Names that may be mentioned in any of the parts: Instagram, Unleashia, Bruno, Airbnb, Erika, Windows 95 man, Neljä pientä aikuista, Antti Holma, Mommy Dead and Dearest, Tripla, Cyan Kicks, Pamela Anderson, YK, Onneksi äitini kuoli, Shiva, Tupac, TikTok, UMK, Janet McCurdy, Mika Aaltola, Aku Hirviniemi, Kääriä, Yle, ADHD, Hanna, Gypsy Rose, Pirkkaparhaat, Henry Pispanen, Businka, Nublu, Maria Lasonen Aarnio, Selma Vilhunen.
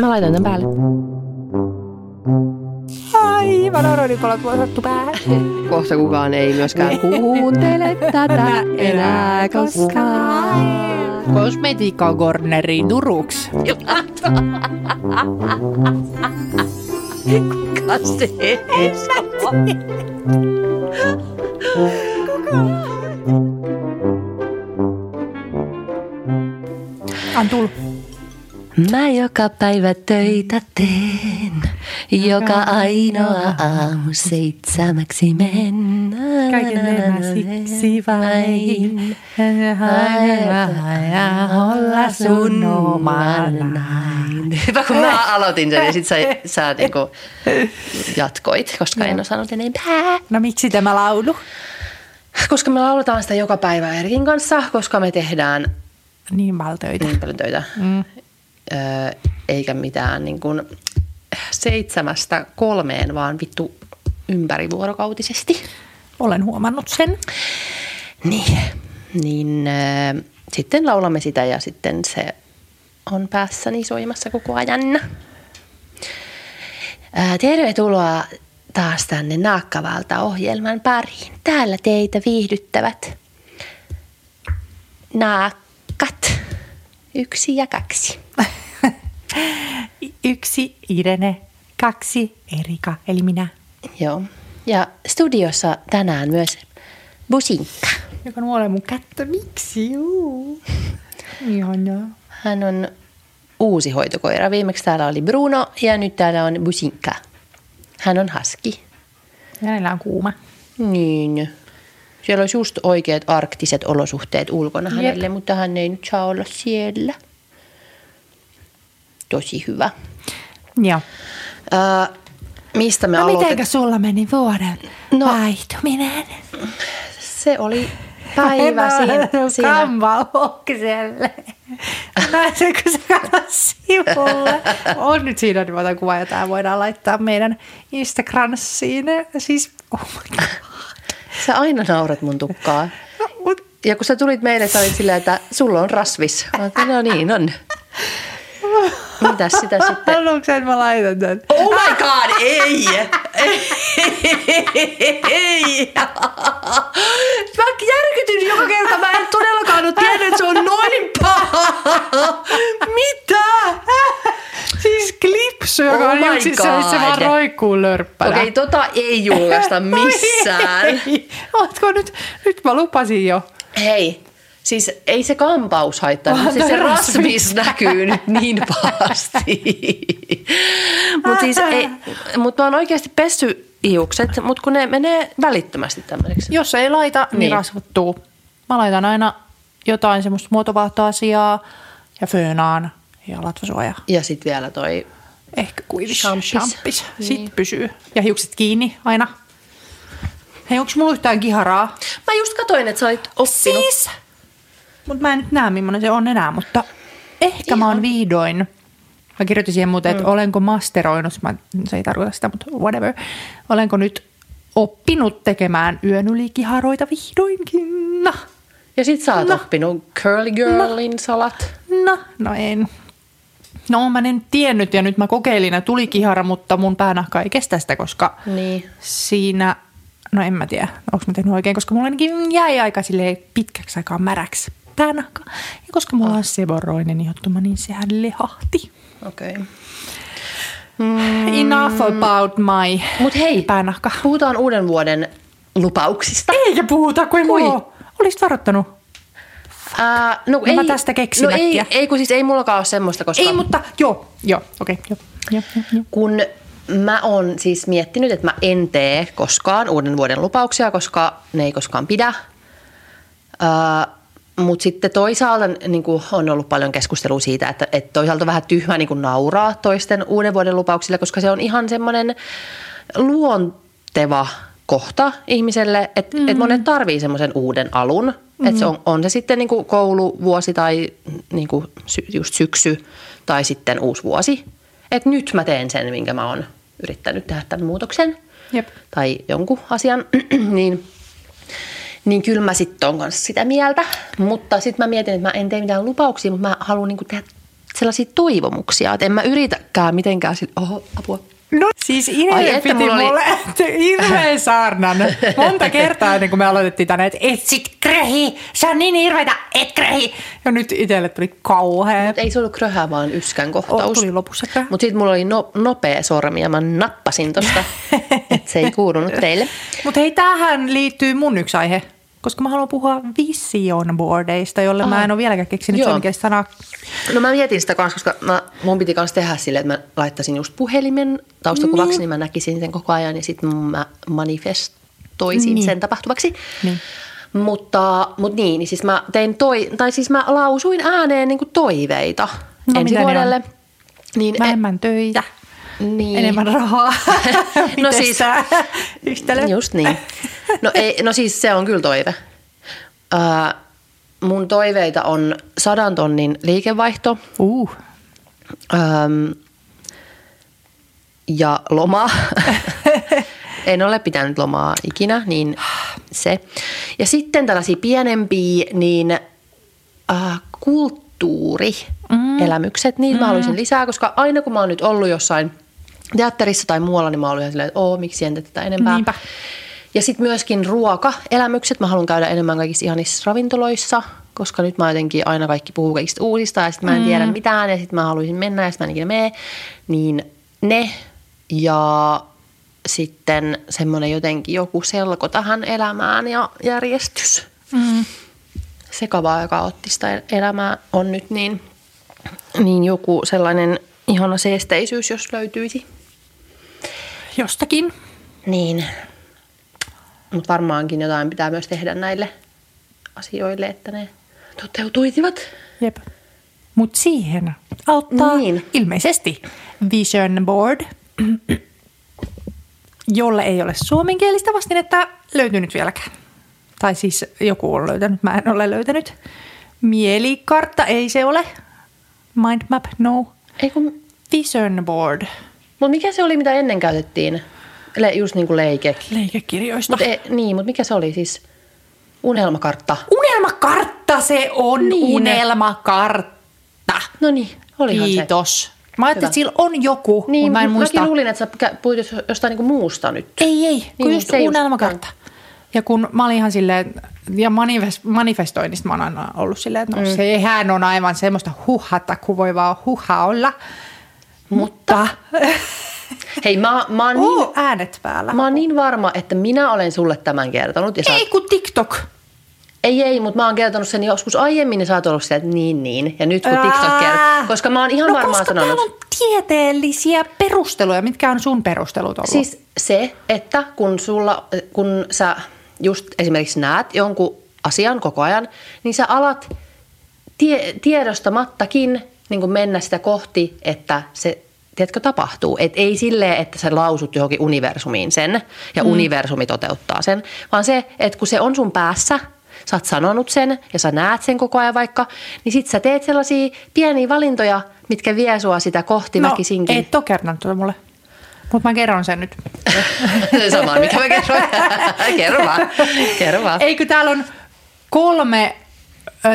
Mä laitan tän päälle. Aivan oronikolla tuosattu päähän. Kohta kukaan ei myöskään kuuntele tätä enää koskaan. Kosmetiikkakorneriin turuks. Kuka se? En kuka? On tullut. Mä joka päivä töitä teen, joka ainoa aamu 7 mennään. Kaiken verran siksi vain, aina olla sun omanain. Hyvä, kun mä aloitin sen ja sit sä niinku jatkoit, koska en osannut enempää. No miksi tämä laulu? Koska me lauletaan sitä joka päivä Erikin kanssa, koska me tehdään niin paljon töitä. Eikä mitään niin kuin 7-3, vaan vittu ympärivuorokautisesti. Olen huomannut sen. Niin, sitten laulamme sitä ja sitten se on päässäni soimassa koko ajan. Tervetuloa taas tänne Naakkavalta-ohjelman pariin. Täällä teitä viihdyttävät naakkat. 1 ja 2. 1 Irene, 2 Erika, eli minä. Joo. Ja studiossa tänään myös Businka. Joka nuolee mun kättä. Miksi? Juu. Ihanaa. Hän on uusi hoitokoira. Viimeksi täällä oli Bruno ja nyt täällä on Businka. Hän on husky. Hänellä on kuuma. Niin. Siellä olisi just oikeat arktiset olosuhteet ulkona hänelle, mutta hän ei nyt saa olla siellä. Tosi hyvä. Joo. Mistä me aloitetaan? Mitenkä sulla meni vuoden vaihtuminen? Se oli päivä siinä. Kammaluokselle. Näin, kun sä katsot sivulle. On nyt siinä, niin mä otan kuva ja tää voidaan laittaa meidän Instagramsiin. Siis, oh my god. Sä aina naurat mun tukkaa. Ja kun sä tulit meille, sä olit silleen, että sulla on rasvis. No niin, on. Mitäs sitä sitten? Haluatko sen, mä laitan tän? Oh my god, ei! Ei! Mä järkytyn joka kerta. Mä en todellakaan ole tiennyt, että se on noin paha. Mitä? Siis klipsy, joka on juksissa, missä vaan roikkuu lörppänä. Okei, tota ei julkaista missään. Ootko nyt mä lupasin jo. Hei, siis ei se kampaus haittaa, vaan siis se rasvis näkyy nyt niin pahasti. Mutta siis mä oon oikeasti pessy hiukset, mutta kun ne menee välittömästi tämmöiseksi. Jos ei laita, niin rasvattuu. Mä laitan aina jotain semmoista muotovaahtoasiaa ja föönaan. Ja latvasuoja. Ja sitten vielä toi ehkä kuivis. Champis. Niin. Sitten pysyy. Ja hiukset kiinni aina. Hei, onko mulla yhtään kiharaa? Mä just katoin, että sä olit oppinut. Siis! Mutta mä en nyt näe, millainen se on enää, mutta ehkä ihan. Mä oon vihdoin. Mä kirjoitin siihen muuten, että olenko masteroinut. Se ei tarkoita sitä, mutta whatever. Olenko nyt oppinut tekemään yön yli kiharoita vihdoinkin? No. Ja sit sä oot oppinut curly girlin salat. No en. No mä en tiennyt ja nyt mä kokeilin ja tuli kihara, mutta mun päänahka ei kestä sitä, koska siinä, no en mä tiedä, onko mä tehnyt oikein, koska mulla ainakin jäi aika silleen pitkäksi aikaa märäksi päänahka. Ja koska mulla on seboroinen ihottuma, niin sehän lehahti. Okei. Okay. Enough about my päänahka. Puhutaan uuden vuoden lupauksista. Eikä puhuta, kuin mulla. Olisit varoittanut? No ei, mä tästä keksin äkkiä. Ei, kun siis ei mullakaan ole semmoista, koska... Ei, mutta joo, okei. Okay. Kun mä oon siis miettinyt, että mä en tee koskaan uuden vuoden lupauksia, koska ne ei koskaan pidä. Mutta sitten toisaalta niin on ollut paljon keskustelua siitä, että toisaalta on vähän tyhmä niin nauraa toisten uuden vuoden lupauksille, koska se on ihan semmoinen luonteva kohta ihmiselle, että et monet tarvii semmoisen uuden alun. Mm-hmm. Että se on se sitten niinku kouluvuosi tai niinku just syksy tai sitten uusi vuosi. Että nyt mä teen sen, minkä mä oon yrittänyt tehdä tämän muutoksen. Jep. Tai jonkun asian. niin niin kyllä mä sitten oon kanssa sitä mieltä. Mutta sitten mä mietin, että mä en tee mitään lupauksia, mutta mä haluan niinku tehdä sellaisia toivomuksia. Että en mä yritäkään mitenkään sille, oho, apua. No siis Irene piti mulle hirveän saarnan. Monta kertaa ennen kuin me aloitettiin tänne, että et sit kröhi, se on niin hirveitä, et kröhi. Ja nyt itselle tuli kauhea. Mut ei se ollut kröhä, vaan yskän kohtaus. Tuli lopussa kröhä. Mut sit mulla oli nopea sormi ja mä nappasin tosta, että se ei kuulunut teille. Mut hei, tähän liittyy mun yksi aihe, koska mä haluan puhua vision boardeista, jolle Aha. Mä en ole vieläkään keksinyt sen oikein sanaa. No mä mietin sitä kanssa, koska mun piti kanssa tehdä silleen, että mä laittaisin just puhelimen taustakuvaksi, niin mä näkisin sen koko ajan ja sitten mä manifestoisin sen tapahtuvaksi. Niin. Mutta siis mä tein mä lausuin ääneen niin kuin toiveita ensi vuodelle. Niin vähemmän töitä. Niin. Enemmän rahaa. No siis yhtälö. Just niin. No siis se on kyllä toive. Mun toiveita on 100 000 euron liikevaihto. Ja loma. En ole pitänyt lomaa ikinä, niin se. Ja sitten tällaisia pienempiä, niin kulttuurielämykset, niin mä haluaisin lisää, koska aina kun mä oon nyt ollut jossain teatterissa tai muualla, niin mä oon ihan silleen, että miksi en tee tätä enempää. Niinpä. Ja sitten myöskin ruokaelämykset. Mä haluan käydä enemmän kaikissa ihanissa ravintoloissa, koska nyt mä jotenkin aina kaikki puhuu kaikista uusista ja sitten mä en tiedä mitään ja sitten mä haluaisin mennä ja sitten mä en ikinä mene. Niin ne ja sitten semmoinen jotenkin joku selko tähän elämään ja järjestys. Sekavaa ja kaoottista elämää on nyt niin joku sellainen ihana seesteisyys, jos löytyisi. Jostakin. Niin. Mutta varmaankin jotain pitää myös tehdä näille asioille, että ne toteutuisivat. Jep. Mutta siihen auttaa ilmeisesti Vision Board, jolle ei ole suomenkielistä vastinetta löytynyt vieläkään. Tai siis joku on löytänyt, mä en ole löytänyt. Mielikartta ei se ole. Mind map, no. Vision board. Mutta mikä se oli, mitä ennen käytettiin? Just niin kuin leike. Leikekirjoista. Mutta mikä se oli siis? Unelmakartta. Unelmakartta se on. Niin. Unelmakartta. No niin, olihan se. Kiitos. Mä ajattelin, että sillä on joku, niin, mutta mä en muista. Mäkin luulin, että sä puhuit jostain niin kuin muusta nyt. Ei, kun niin, just unelmakartta. Ja kun mä olin ihan silleen, ja manifestoinnista mä oon aina ollut silleen, että sehän on aivan semmoista huhata, kun voi vaan huha olla. Mutta hei, äänet päällä. Mä oon niin varma, että minä olen sulle tämän kertonut. Ja ei kun TikTok. Ei, mutta mä oon kertonut sen joskus aiemmin ja sä oot ollut sieltä niin. Ja nyt kun TikTok kertoo, koska mä oon ihan varmaan sanonut. No koska täällä on tieteellisiä perusteluja. Mitkä on sun perustelut ollut? Siis se, että kun sä just esimerkiksi näet jonkun asian koko ajan, niin sä alat tiedostamattakin niin mennä sitä kohti, että se tiedätkö, tapahtuu. Et ei silleen, että sä lausut johonkin universumiin sen ja universumi toteuttaa sen, vaan se, että kun se on sun päässä, sä oot sanonut sen ja sä näet sen koko ajan vaikka, niin sit sä teet sellaisia pieniä valintoja, mitkä vie sua sitä kohti väkisinkin. No, et ole kertonut tuota mulle, mutta mä kerron sen nyt. Se sama, mikä mä kerron. Kerro vaan. Eikö täällä on 3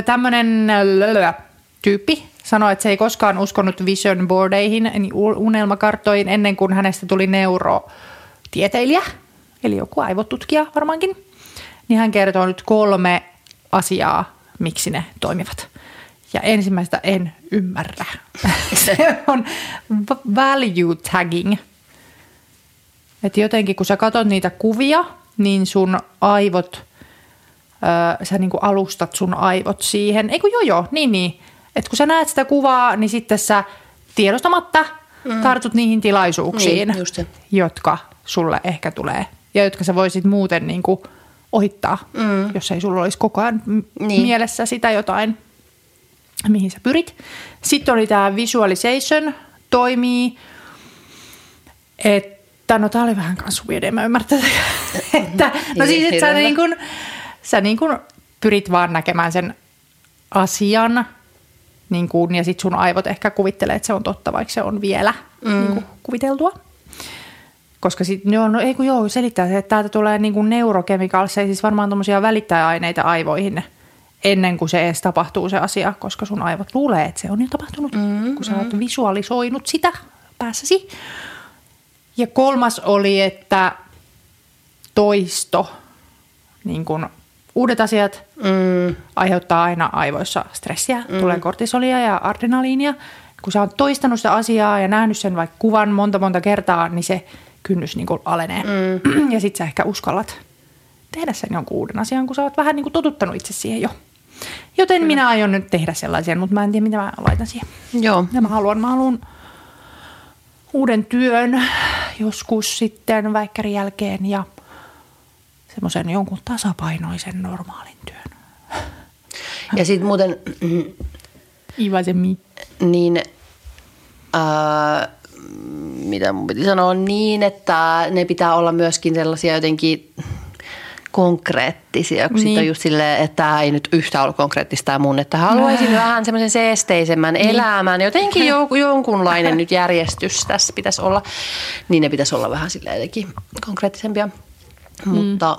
tämmönen tyyppi, sanoi, että se ei koskaan uskonut vision boardeihin, niin unelmakarttoihin, ennen kuin hänestä tuli neurotieteilijä, eli joku aivotutkija varmaankin. Niin hän kertoo nyt 3 asiaa, miksi ne toimivat. Ja ensimmäistä en ymmärrä. Se on value tagging. Että jotenkin kun sä katot niitä kuvia, niin sun aivot, sä niinku alustat sun aivot siihen. Eiku niin. Että kun sä näet sitä kuvaa, niin sitten sä tiedostamatta tartut niihin tilaisuuksiin, niin, jotka sulle ehkä tulee. Ja jotka sä voisit muuten niinku ohittaa, jos ei sulla olisi koko ajan mielessä sitä jotain, mihin sä pyrit. Sitten oli tämä visualization toimii, että no tää oli vähän kansuviede, en mä ymmärtänyt. No siis, että sä niin kun pyrit vaan näkemään sen asian niin kun, ja sit sun aivot ehkä kuvittelee, että se on totta, vaikka se on vielä niin kun, kuviteltua. Koska sitten, joo, no ei kun joo, selittää se, että täältä tulee niin kuin neurokemikaalisia, siis varmaan tommosia välittäjäaineita aivoihin ennen kuin se edes tapahtuu se asia, koska sun aivot luulee, että se on jo tapahtunut, kun sä oot visualisoinut sitä päässäsi. Ja kolmas oli, että toisto, niin kuin uudet asiat aiheuttaa aina aivoissa stressiä, tulee kortisolia ja adrenaliinia. Kun sä oot toistanut sitä asiaa ja nähnyt sen vaikka kuvan monta kertaa, niin se kynnys niin kuin alenee. Ja sit sä ehkä uskallat tehdä sen jonkun uuden asian, kun sä oot vähän niin kuin totuttanut itse siihen jo. Joten minä aion nyt tehdä sellaisen, mutta mä en tiedä, mitä mä laitan siihen. Joo. Ja mä haluan uuden työn joskus sitten väikkärin jälkeen ja semmoisen jonkun tasapainoisen normaalin työn. Ja sit muuten... Niin, mitä mun piti sanoa, niin että ne pitää olla myöskin sellaisia jotenkin konkreettisia, kun niin. Sitten on just silleen, että tämä ei nyt yhtään ollut konkreettista mun, että haluaisin vähän semmoisen seesteisemmän elämän, jotenkin jonkunlainen nyt järjestys tässä pitäisi olla, niin ne pitäisi olla vähän silleen jotenkin konkreettisempia, mutta...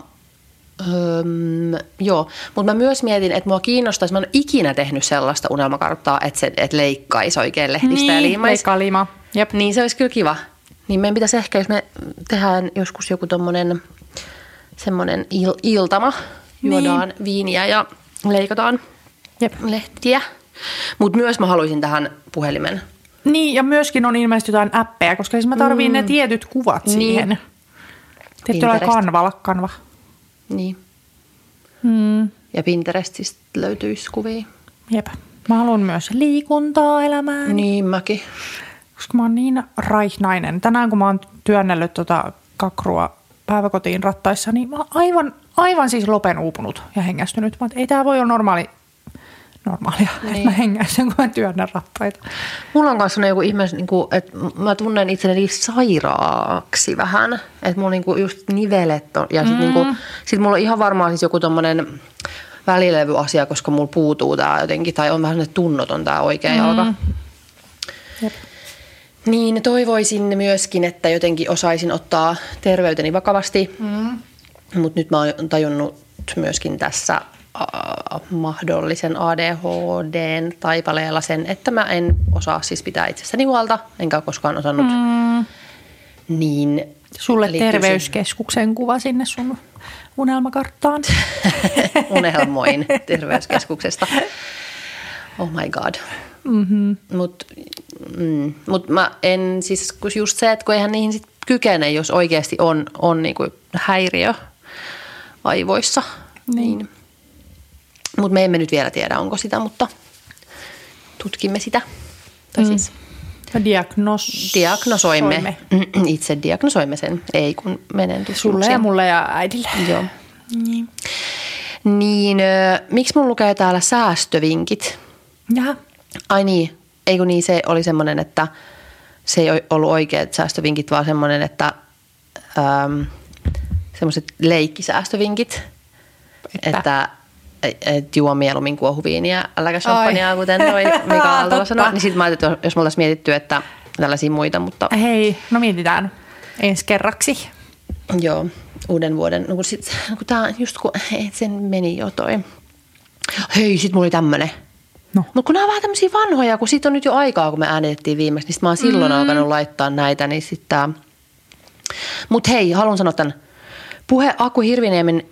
joo, mutta mä myös mietin, että mua kiinnostaisi, mä en ole ikinä tehnyt sellaista unelmakarttaa, että leikkaisi oikein lehdistä ja liimaisi. Leikkaa liimaa. Jep. Niin se olisi kyllä kiva. Niin meidän pitäisi ehkä, jos me tehdään joskus joku tommonen semmonen iltama, juodaan viiniä ja leikataan lehtiä. Mutta myös mä haluaisin tähän puhelimen. Niin, ja myöskin on ilmeisesti jotain appeja, koska siis mä tarviin ne tietyt kuvat siihen. Tietyllä kanva. Niin. Ja Pinterestistä löytyisi kuvia. Jep. Mä haluan myös liikuntaa elämään. Niin mäkin. Koska mä oon niin raihnainen. Tänään kun mä oon työnnellyt kakrua päiväkotiin rattaissa, niin mä oon aivan siis lopen uupunut ja hengästynyt. Mä oon, ei tää voi olla normaalia, niin. Että mä hengästyn, kun mä työnnän rattaita. Mulla on kanssa joku ihme, että mä tunnen itseni sairaaksi vähän. Että mulla on just nivelet on. Ja sit mulla on ihan varmaan siis joku tommonen välilevy-asia, koska mulla puutuu tää jotenkin. Tai on vähän sellainen tunnoton tää oikea jalka. Jep. Niin toivoisin myöskin, että jotenkin osaisin ottaa terveyteni vakavasti. Mut nyt mä oon tajunnut myöskin tässä... mahdollisen ADHD:n taipaleella sen, että mä en osaa siis pitää itsestäni huolta, enkä koskaan osannut. Niin sulle terveyskeskuksen kuva sinne sun unelmakarttaan. Unelmoin terveyskeskuksesta. Oh my god. Mut mä en siis, just se, että kun eihän niihin sit kykene, jos oikeasti on niinku häiriö aivoissa. Niin. Mutta me emme nyt vielä tiedä, onko sitä, mutta tutkimme sitä. Tai siis diagnosoimme. Itse diagnosoimme sen, ei kun menen tutkimuksiin. Sulle ja mulle ja äidille. Joo. Niin, miksi mun lukee täällä säästövinkit? Jaha. Ai niin, ei kun niin, se oli semmoinen, että se ei ollut oikeat säästövinkit, vaan semmoinen, että semmoiset leikkisäästövinkit. Että juo mieluummin kuohuviiniä, äläkä champagnea, kuten toi Mika Aaltola sanoi. Niin sit mä ajattelin, jos me oltaisiin mietitty, että tällaisia muita, mutta... Hei, no mietitään ensi kerraksi. Joo, uuden vuoden. No kun sit, sen meni jo toi. Hei, sit mulla oli tämmönen. No. Mut kun nää on vähän tämmösiä vanhoja, kun siitä on nyt jo aikaa, kun me äänitettiin viimeksi, niin sit mä oon silloin alkanut laittaa näitä, niin sit tää... Mut hei, haluan sanoa tän. Puhe Aku Hirviniemen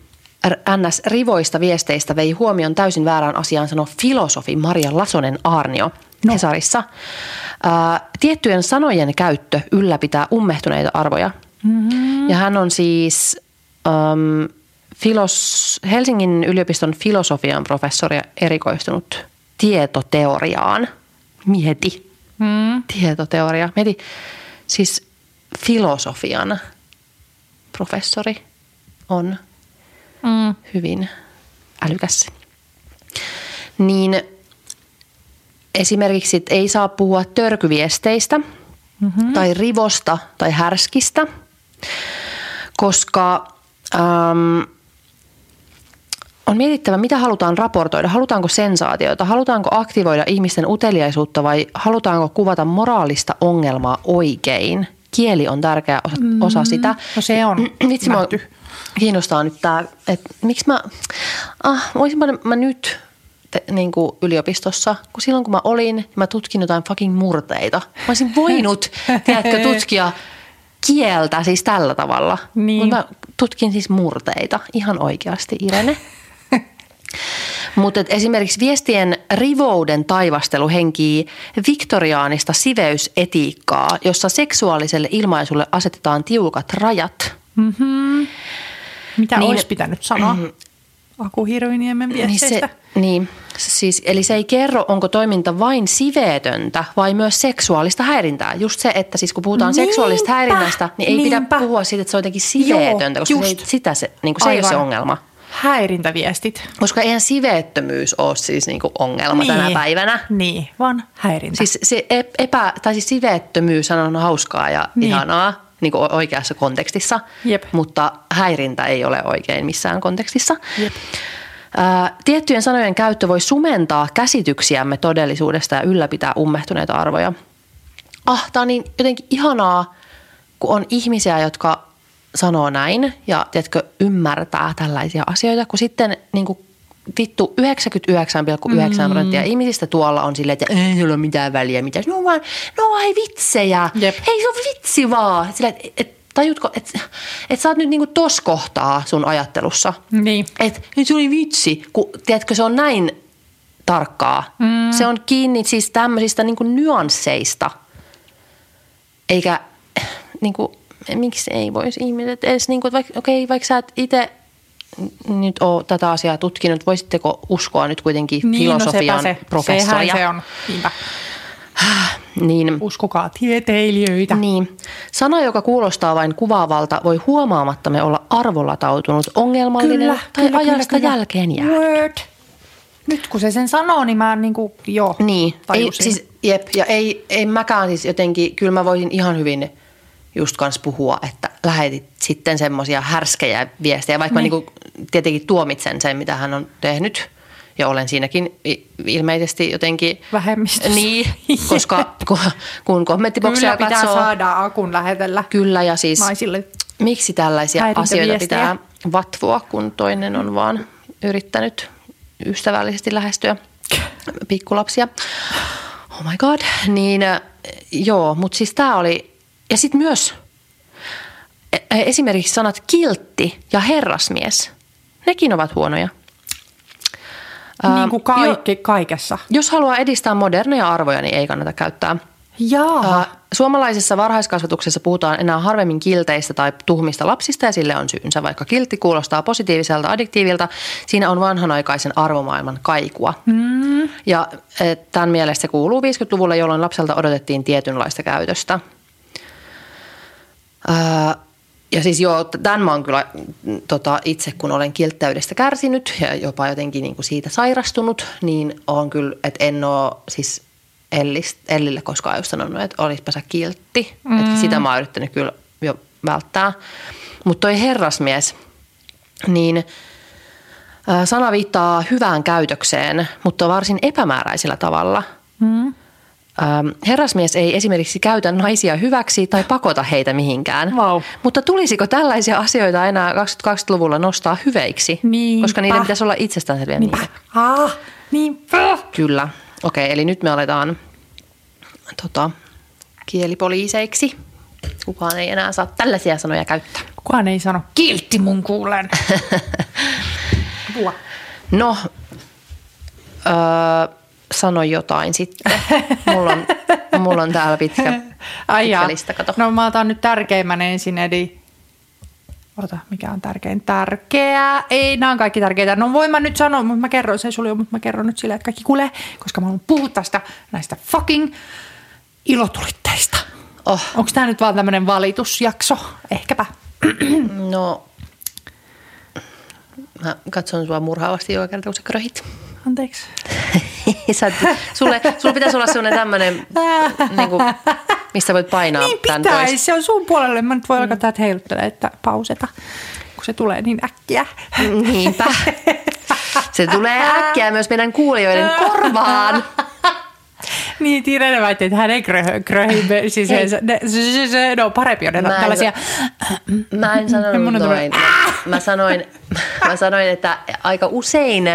NS rivoista viesteistä vei huomion täysin väärään asiaan, sanoi filosofi Maria Lasonen Aarnio Hesarissa. Tiettyjen sanojen käyttö ylläpitää ummehtuneita arvoja. Ja hän on siis Helsingin yliopiston filosofian professori ja erikoistunut tietoteoriaan. Mieti. Tietoteoria. Mieti. Siis filosofian professori on... hyvin älykäs. Niin esimerkiksi ei saa puhua törkyviesteistä tai rivosta tai härskistä, koska on mietittävä, mitä halutaan raportoida. Halutaanko sensaatioita, halutaanko aktivoida ihmisten uteliaisuutta vai halutaanko kuvata moraalista ongelmaa oikein kieli on tärkeä osa sitä. No se on vitsi, mä kiinnostaa nyt tämä, että miksi mä nyt niin kuin yliopistossa, kun silloin kun mä olin, mä tutkin jotain fucking murteita. Mä olisin voinut, tiedätkö, tutkia kieltä siis tällä tavalla. Niin. Mutta mä tutkin siis murteita, ihan oikeasti, Irene. Mutta esimerkiksi viestien rivouden taivastelu henkii viktoriaanista siveysetiikkaa, jossa seksuaaliselle ilmaisulle asetetaan tiukat rajat. Mm-hmm. Mitä niin, olisi pitänyt sanoa Aku Hirviniemen viesteistä? Eli se ei kerro, onko toiminta vain siveetöntä vai myös seksuaalista häirintää. Just se, että siis kun puhutaan seksuaalisesta häirinnästä, niin ei pidä puhua siitä, että se on jotenkin siveetöntä, koska se ei ole se ongelma. Häirintäviestit. Koska eihän siveettömyys ole siis niinku ongelma tänä päivänä. Niin, vaan häirintä. Siis se siveettömyys on hauskaa ja ihanaa niinku oikeassa kontekstissa, mutta häirintä ei ole oikein missään kontekstissa. Jep. Tiettyjen sanojen käyttö voi sumentaa käsityksiämme todellisuudesta ja ylläpitää ummehtuneita arvoja. Tämä on niin jotenkin ihanaa, kun on ihmisiä, jotka sanoo näin ja tiedätkö, ymmärtää tällaisia asioita, kun sitten niin kuin, vittu 99,9% ihmisistä tuolla on silleen, että ei ole mitään väliä, mitään. No ei vitsejä, hei se on vitsi vaan. Silleen, tajutko, että et sä oot nyt niinku tos kohtaa sun ajattelussa. Niin. Että nyt se oli vitsi, kun tiedätkö, se on näin tarkkaa. Mm. Se on kiinni siis tämmöisistä niinku nyansseista, eikä niinku... Miksi ei voisi ihmiset edes, niin kuin, vaikka sä et itse nyt ole tätä asiaa tutkinut, voisitteko uskoa nyt kuitenkin filosofian professoria? Sehän se on. Niin. Uskokaa tieteilijöitä. Niin. Sana, joka kuulostaa vain kuvaavalta, voi huomaamattamme olla arvolatautunut, ongelmallinen ajasta jälkeen jäänyt. Word. Nyt kun se sen sanoo, niin mä niinku jo tajusin. Siis, ja ei mäkään siis jotenkin, kyllä mä voisin ihan hyvin... just kanssa puhua, että lähetit sitten semmoisia härskejä viestejä, vaikka mä niinku tietenkin tuomitsen sen, mitä hän on tehnyt. Ja olen siinäkin ilmeisesti jotenkin... vähemmistössä. Niin, koska kun kommenttiboksia katsoo... Kyllä pitää saada Akun lähetellä. Kyllä, ja siis naisille miksi tällaisia asioita pitää vatvoa, kun toinen on vaan yrittänyt ystävällisesti lähestyä pikkulapsia. Oh my god. Niin joo, mutta siis tää oli... Ja sitten myös esimerkiksi sanat kiltti ja herrasmies, nekin ovat huonoja. Niin kuin kaikessa. Jos haluaa edistää moderneja arvoja, niin ei kannata käyttää. Suomalaisessa varhaiskasvatuksessa puhutaan enää harvemmin kilteistä tai tuhmista lapsista ja sille on syynsä. Vaikka kiltti kuulostaa positiiviselta addiktiivilta, siinä on vanhanaikaisen arvomaailman kaikua. Mm. Ja tämän mielestä se kuuluu 50-luvulle, jolloin lapselta odotettiin tietynlaista käytöstä. Ja siis joo, tämän mä oon kyllä itse, kun olen kiltteydestä kärsinyt ja jopa jotenkin niin kuin siitä sairastunut, niin on kyllä, että en ole siis Ellille koskaan just sanonut, että olispa sä kiltti. Että sitä mä oon yrittänyt kyllä jo välttää. Mutta toi herrasmies, niin sana viittaa hyvään käytökseen, mutta varsin epämääräisellä tavalla. Herrasmies ei esimerkiksi käytä naisia hyväksi tai pakota heitä mihinkään. Wow. Mutta tulisiko tällaisia asioita enää 2020-luvulla nostaa hyveiksi? Niinpä. Koska niiden pitäisi olla itsestäänselviä. Niinpä. Kyllä. Okei, eli nyt me aletaan kielipoliiseiksi. Kukaan ei enää saa tällaisia sanoja käyttää. Kukaan ei sano kiltti mun kuulen. No... sano jotain sitten. Mulla on täällä pitkä lista, kato. No mä otan nyt tärkeimmän ensin, eli... Ota, mikä on tärkein? Tärkeää. Ei, nämä on kaikki tärkeitä. No voin mä nyt sanoa, mutta mä kerron sen sulle, mutta mä kerron nyt silleen, että kaikki kuulee, koska mä haluan puhua tästä näistä fucking ilotulitteista. Onko tää nyt vaan tämmönen valitusjakso? Ehkäpä. No... Mä katson sua murhaavasti joka kerta, kun sä kröhit. Anteeksi. Sulla pitäisi olla sellainen tämmöinen, niinku, mistä voit painaa niin tämän pois. Niin pitäisi, se on sun puolelle. Mä nyt voi alkaa täältä heiluttelee, että pauseta, kun se tulee niin äkkiä. Niinpä. Se tulee äkkiä myös meidän kuulijoiden korvaan. Niin, Irene väitti, että hän ei kröhimme siseensä. No, parempi on ne tällaisia. Mä en sanonut noin. Mä sanoin, että aika usein,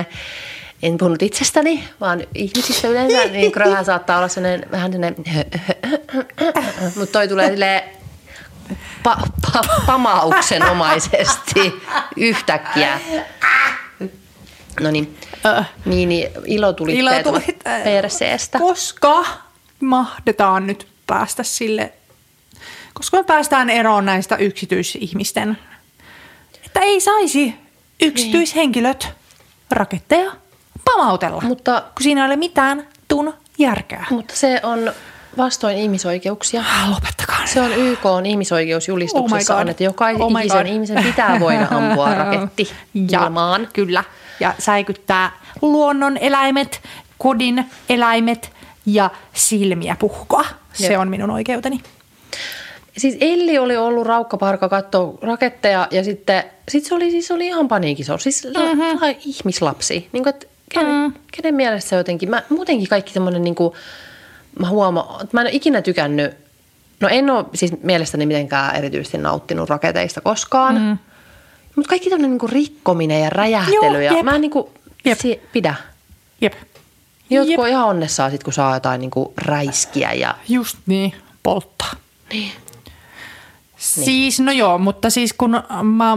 en puhunut itsestäni, vaan ihmisistä yleensä, niin kröhä saattaa olla sellainen vähän sellainen, mutta toi tulee silleen pamauksenomaisesti yhtäkkiä. No niin, niin ilotulitteet perseestä. Koska mahdetaan nyt päästä sille, koska me päästään eroon näistä yksityisihmisten, että ei saisi yksityishenkilöt raketteja pamautella, mutta kun siinä ei ole mitään tun järkeä. Mutta se on vastoin ihmisoikeuksia. Lopettakaa. Se on YK:n ihmisoikeusjulistuksessa on, että jokaisen ihmisen pitää voida ampua raketti ilmaan. Kyllä. Ja säikyttää luonnon eläimet, kodin eläimet ja silmiä puhkoa. Se on minun oikeuteni. Siis Elli oli ollut raukkaparka katsoa raketteja ja sitten se oli, siis oli ihan paniikiso. Siis ihmislapsi. Niin kuin, että kenen mielestä se jotenkin... Muutenkin kaikki semmoinen... Niin kuin, mä huomaan, että mä en ole ikinä tykännyt... No en ole siis mielestäni mitenkään erityisesti nauttinut raketeista koskaan. Mm. Mutta kaikki tämmöinen niinku rikkominen ja räjähtely. Joo, ja mä en niinku pidä. Jep. Jotkut on ihan onnessaan sit, kun saa jotain niinku räiskiä ja... Just niin, polttaa. Niin. Siis, no joo, mutta siis kun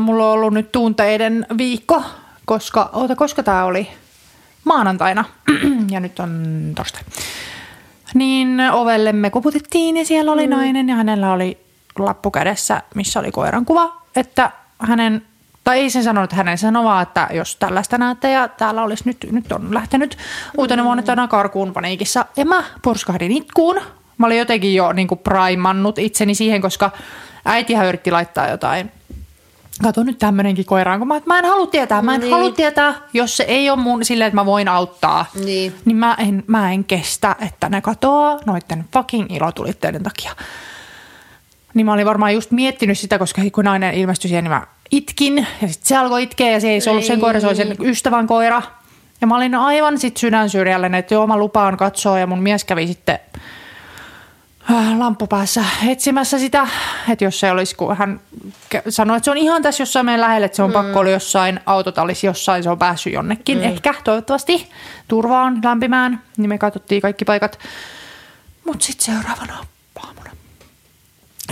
mulla on ollut nyt tunteiden viikko, koska tää oli maanantaina ja nyt on torstai, niin ovellemme koputettiin ja siellä oli nainen ja hänellä oli lappu kädessä, missä oli koiran kuva, että hänen, tai ei sen sanonut hänen, sanoi vaan, että jos tällaista näette ja täällä olisi nyt on lähtenyt uutena vuonna tänä karkuun paniikissa. Ja mä purskahdin itkuun. Mä olin jotenkin jo niin kuin praimannut itseni siihen, koska äitihän yritti laittaa jotain. Kato nyt tämmöinenkin koiraan, kun mä en halua tietää, jos se ei ole mun silleen, että mä voin auttaa. Niin mä en kestä, että ne katoaa noitten fucking ilotulitteiden takia. Niin mä olin varmaan just miettinyt sitä, koska kun nainen ilmestyi siihen, niin mä itkin. Ja sitten se alkoi itkeä ja se ei ollut sen koira, se oli sen ystävän koira. Ja mä olin aivan sitten sydänsyrjällinen, että joo mä lupaan katsoa ja mun mies kävi sitten lamppu päässä etsimässä sitä. Että jos se olisi, kun hän sanoi, että se on ihan tässä jossain meidän lähellä, että se on pakko olla jossain, autotallissa jossain, se on päässyt jonnekin. Ehkä toivottavasti turvaan lämpimään, niin me katsottiin kaikki paikat. Mutta sitten seuraavana aamuna.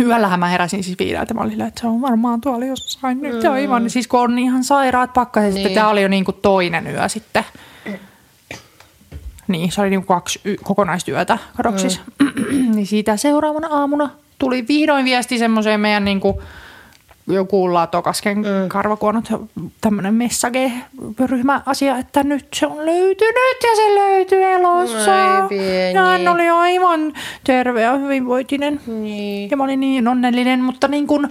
Yöllähän mä heräsin siis viideltä. Mä olin, että se on varmaan tuolla jossain nyt. Aivan. Siis kun on ihan sairaat pakkaset. Niin. Tämä oli jo niinku toinen yö sitten. Niin, se oli niinku kaksi kokonaistyötä kadoksissa. Niin siitä seuraavana aamuna tuli vihdoin viesti semmoiseen meidän niinku joku Latokasken karvakuonot, tämmöinen message-ryhmäasia, että nyt se on löytynyt ja se löytyi elossa. Ja hän oli aivan terve ja hyvinvointinen. Niin. Ja mä olin niin onnellinen, mutta niin kuin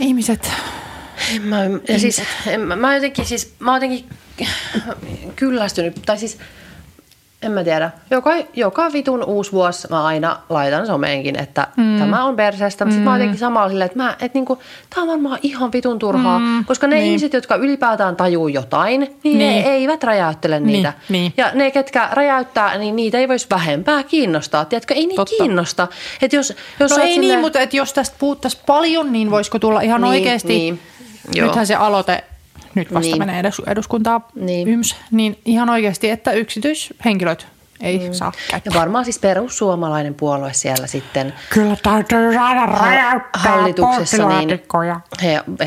ihmiset. Mä oon jotenkin kyllästynyt, tai siis en mä tiedä. Joka vitun uusi vuosi mä aina laitan someenkin, että tämä on perseestä. Sitten mä jotenkin samalla silleen, että niinku, tää on varmaan ihan vitun turhaa. Koska ne ihmiset, jotka ylipäätään tajuu jotain, niin ne eivät räjäyttele niitä. Niin. Ja ne, ketkä räjäyttää, niin niitä ei voisi vähempää kiinnostaa. Tiedätkö, ei niitä kiinnosta. Et jos no ei silleen... niin, mutta jos tästä puhuttaisiin paljon, niin voisiko tulla ihan oikeasti. Niin. Nythän se aloite... Nyt vasta menee eduskuntaan yms, niin ihan oikeasti, että yksityishenkilöt ei saa käyttää. Ja varmaan siis perussuomalainen puolue siellä sitten kyllä hallituksessa, niin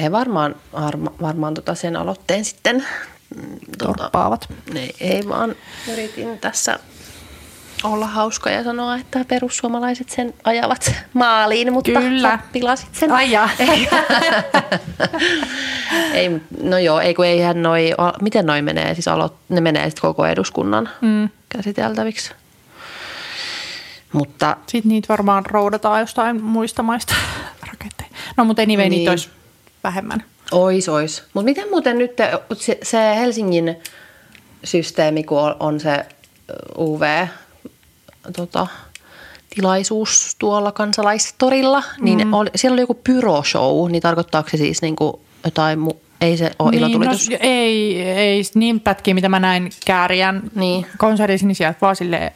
he varmaan sen aloitteen sitten torppaavat. Ei vaan yritin tässä olla hauska ja sanoa, että perussuomalaiset sen ajavat maaliin, mutta kyllä. Pilasit sen. Aijaa. Eihän noi, miten noi menee? Siis ne menee sitten koko eduskunnan käsiteltäviksi. Mutta sitten niitä varmaan roudataan jostain muista maista raketteja. No mutta anyway, niitä olisi vähemmän. Ois. Mutta miten muuten nyt se Helsingin systeemi, kun on se UV... tilaisuus tuolla Kansalaistorilla, niin siellä oli joku pyroshow, niin tarkoittaako se siis niinku jotain Ei se ole niin, ilotulitus. No, ei niin pätkiä, mitä mä näin Kääriän niin konsertissa, niin sieltä vaan silleen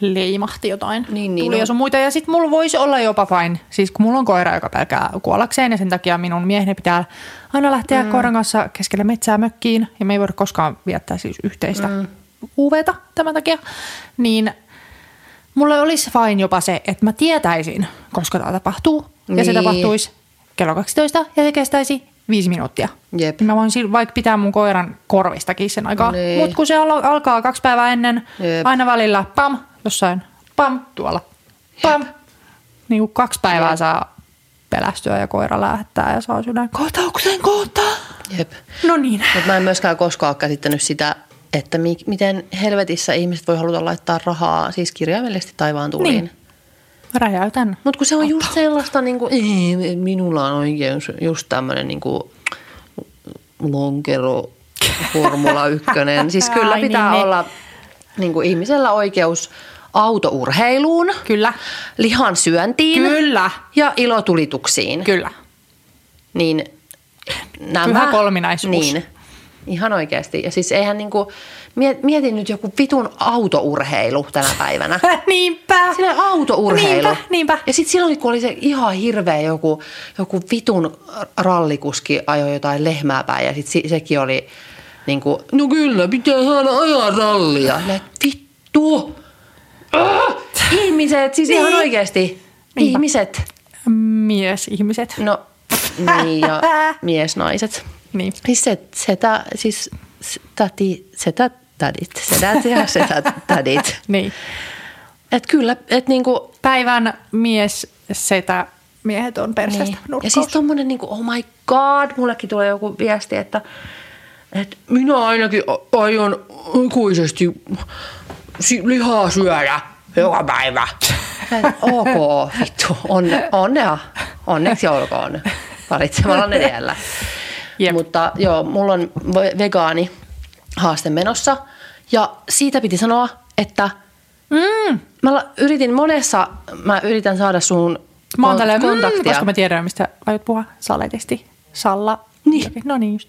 leimahti jotain. Niin, tuli jos on muita. Ja sit mulla voisi olla jopa fine. Siis kun mulla on koira, joka pelkää kuollakseen, ja sen takia minun mieheni pitää aina lähteä koiran kanssa keskelle metsää mökkiin. Ja me ei voida koskaan viettää siis yhteistä UV:ta tämän takia. Niin mulle olisi fine jopa se, että mä tietäisin, koska tämä tapahtuu. Niin. Ja se tapahtuisi kello 12 ja se kestäisi 5 minuuttia. Jep. Mä voin vaikka pitää mun koiran korvistakin sen aikaa. Niin. Mutta kun se alkaa 2 päivää ennen, jep, aina välillä pam, jossain pam, tuolla pam. Jep. Niin kuin 2 päivää jep saa pelästyä ja koira lähettää ja saa sydänkohtauksen kohtaa. Jep. No niin. Mutta mä en myöskään koskaan ole käsittänyt sitä, että miten helvetissä ihmiset voi haluta laittaa rahaa siis kirjaimellisesti taivaan tuliin. Niin. Räjäytän. Mutta kun se on otta just sellaista, niin kuin, minulla on oikein just tämmöinen niin lonkero formula 1. Siis kyllä pitää niin olla niin kuin, ihmisellä oikeus autourheiluun, kyllä, lihansyöntiin, kyllä, ja ilotulituksiin. Kyllä. Niin nämä, pyhä kolminaisuus. Niin. Ihan oikeasti. Ja siis eihän niinku, mietin nyt joku vitun autourheilu tänä päivänä. Niinpä. Sillä autourheilu. Niinpä. Ja sitten silloin, kun oli se ihan hirveä joku vitun rallikuski ajoi jotain lehmää päin. Ja sitten sekin oli niinku, no kyllä, pitää saada ajaa rallia. Ja vittu. Ihmiset, siis niin ihan oikeasti. Niinpä. Ihmiset. Miesihmiset. No niin ja miesnaiset. Niin. Siis sedät ja tädit. Niin. Et kyllä, et niinku päivän mies, setä, miehet on persestä niin nurkkaus. Ja siis tommonen niinku, oh my god, mullekin tulee joku viesti, että minä ainakin aion ikuisesti lihaa syödä joka päivä. Ok, vittu, onnea, onneksi olkoon valitsemalla neljällä. Jep. Mutta joo, mulla on vegaani haaste menossa ja siitä piti sanoa, että mä yritän saada sun kontaktia. Koska mä tiedän, mistä aiot puhua. Saletesti, Salla. Niin. No niin just.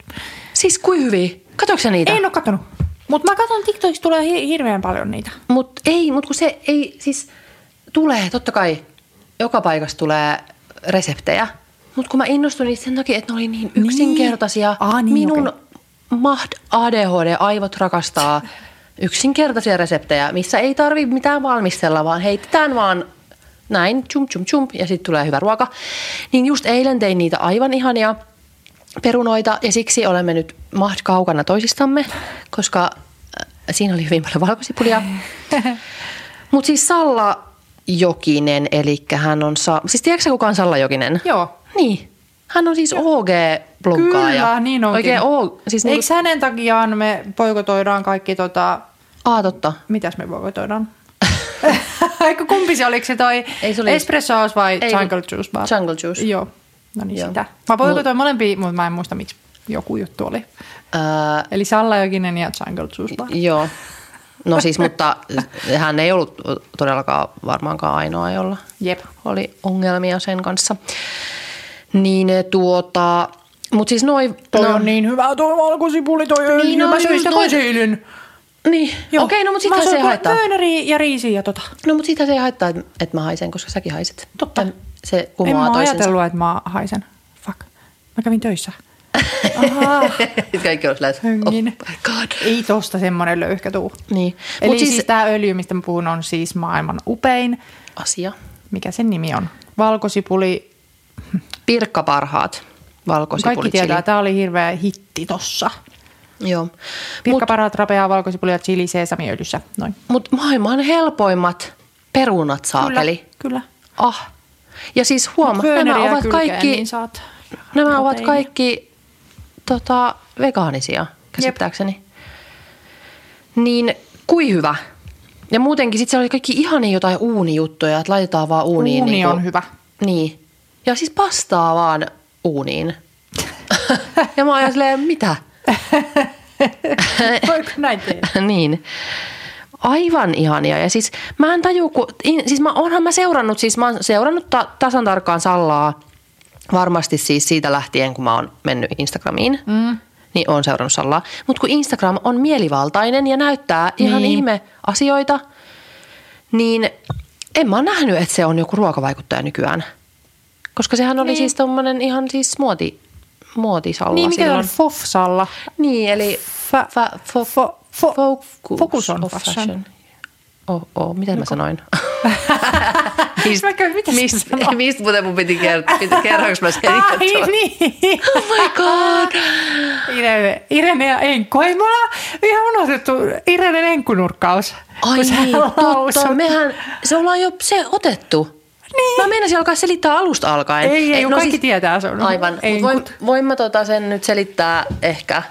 Siis kuin hyviä? Katsoitko sä niitä? En oo katsonut. Mut mä katson, TikTokissa tulee hirveän paljon niitä. Mut kun se ei siis tulee, totta kai joka paikassa tulee reseptejä. Mutta kun mä innostuin niistä sen takia, että ne oli niin yksinkertaisia. Niin, minun ADHD-aivot rakastaa yksinkertaisia reseptejä, missä ei tarvitse mitään valmistella, vaan heitetään vaan näin, chum chum chum, ja sitten tulee hyvä ruoka. Niin just eilen tein niitä aivan ihania perunoita, ja siksi olemme nyt kaukana toisistamme, koska siinä oli hyvin paljon valkosipulia. Mutta siis Salla Jokinen, eli hän on siis tiedätkö sä, kuka on Salla Jokinen? Joo. Niin. Hän on siis OG-bloggaaja. Kyllä, niin onkin. Oikein siis eikö hänen takiaan me poikotoidaan kaikki totta. Mitäs me poikotoidaan? Eikö kumpi se, oliko se toi Espresso House vai Jungle Juice Bar? Jungle Juice. Joo. No niin, sitä. Mä poikotoin molempia, mutta mä en muista, miksi joku juttu oli. Eli Salla Jokinen ja Jungle Juice Bar. Joo. No siis, mutta hän ei ollut todellakaan varmaankaan ainoa, jolla oli ongelmia sen kanssa. Niin mut siis toi on niin hyvä tuo valkosipuli, toi öljy, niin mä söin sitä koisiilin. Niin, okei, no mut sitähän se ei haittaa. Mä söin pöynäriä ja riisiä ja tota. No mut sitähän se ei haittaa, että mä haisen, koska säkin haiset. Totta. Se kumoaa toisensa. En mä ajatellut, että mä haisen. Fuck. Mä kävin töissä. Ahaa. Sitten kaikki olisi lähes, oh my god. Ei tosta semmonen löyhkä tuu. Niin. Eli mut siis tää öljy, mistä mä puhun, on siis maailman upein asia. Mikä sen nimi on? Valkosipuli. Pirkkaparhaat, valkosipuli. Kaikki tietää, tämä oli hirveä hitti tossa. Joo. Pirkkaparhaat, rapeaa, valkosipuli ja chili seesamiöljyssä. Noin. Mut maailman helpoimmat perunat saakeli. Kyllä. Ah. Ja siis huomaa, nämä ovat kaikki vegaanisia, käsittääkseni. Jep. Niin kui hyvä. Ja muutenkin sit se oli kaikki ihania jotain uunijuttuja, että laitetaan vaan uuniin. Uuni on hyvä. Niin. Ja siis pastaa vaan uuniin. Ja mä ajan silleen, mitä? Voiko näin tehdä? Niin. Aivan ihania. Ja siis mä en tajua, siis mä oon seurannut tasan tarkkaan Sallaa varmasti siis siitä lähtien, kun mä oon mennyt Instagramiin, niin oon seurannut Sallaa. Mutta kun Instagram on mielivaltainen ja näyttää ihan ihme asioita, niin en mä ole nähnyt, että se on joku ruokavaikuttaja nykyään. Koska sehän oli siis tommonen ihan siis muotisalla. Niin, mikä on fof-salla? Niin, eli focus on fashion. Oh, mitä mä sanoin? Mistä muuten mun piti kerroksi mä sen jatkoon? Ai niin! Oh my god! Irene ja Enkku. Ei me ollaan ihan unohdettu Irenen Enkkunurkkaus. Ai niin, totta. Mehän, se ollaan jo se otettu. Niin. Mä meinasin alkaa selittää alusta alkaen. Ei, no kaikki tietää se on. Aivan, mutta voin mä sen nyt selittää ehkä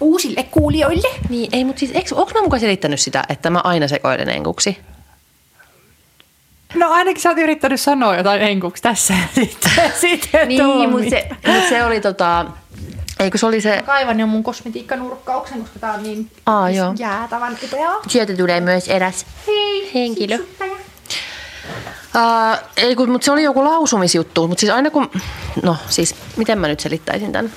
uusille kuulijoille. Niin, ei, mutta siis onko mä mukaan selittänyt sitä, että mä aina sekoilen enkuksi? No ainakin sä oot yrittänyt sanoa jotain enkuksi tässä. Sitten niin, mutta se oli eikö se oli se kaivan jo mun kosmetiikkanurkkauksen, koska tää on niin jäätävän upea. Sieltä tulee myös eräs henkilö. Mutta se oli joku lausumisjuttu, mutta siis aina kun, no siis miten mä nyt selittäisin tämän?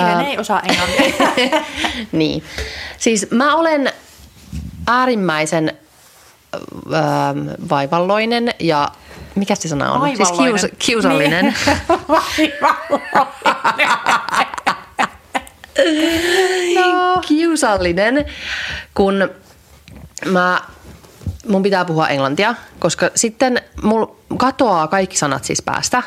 Irene ei osaa englantia. Niin. Siis mä olen äärimmäisen vaivalloinen ja mikä se sana on? Siis kiusallinen. No. Kiusallinen, kun mun pitää puhua englantia, koska sitten mul katoaa kaikki sanat siis päästä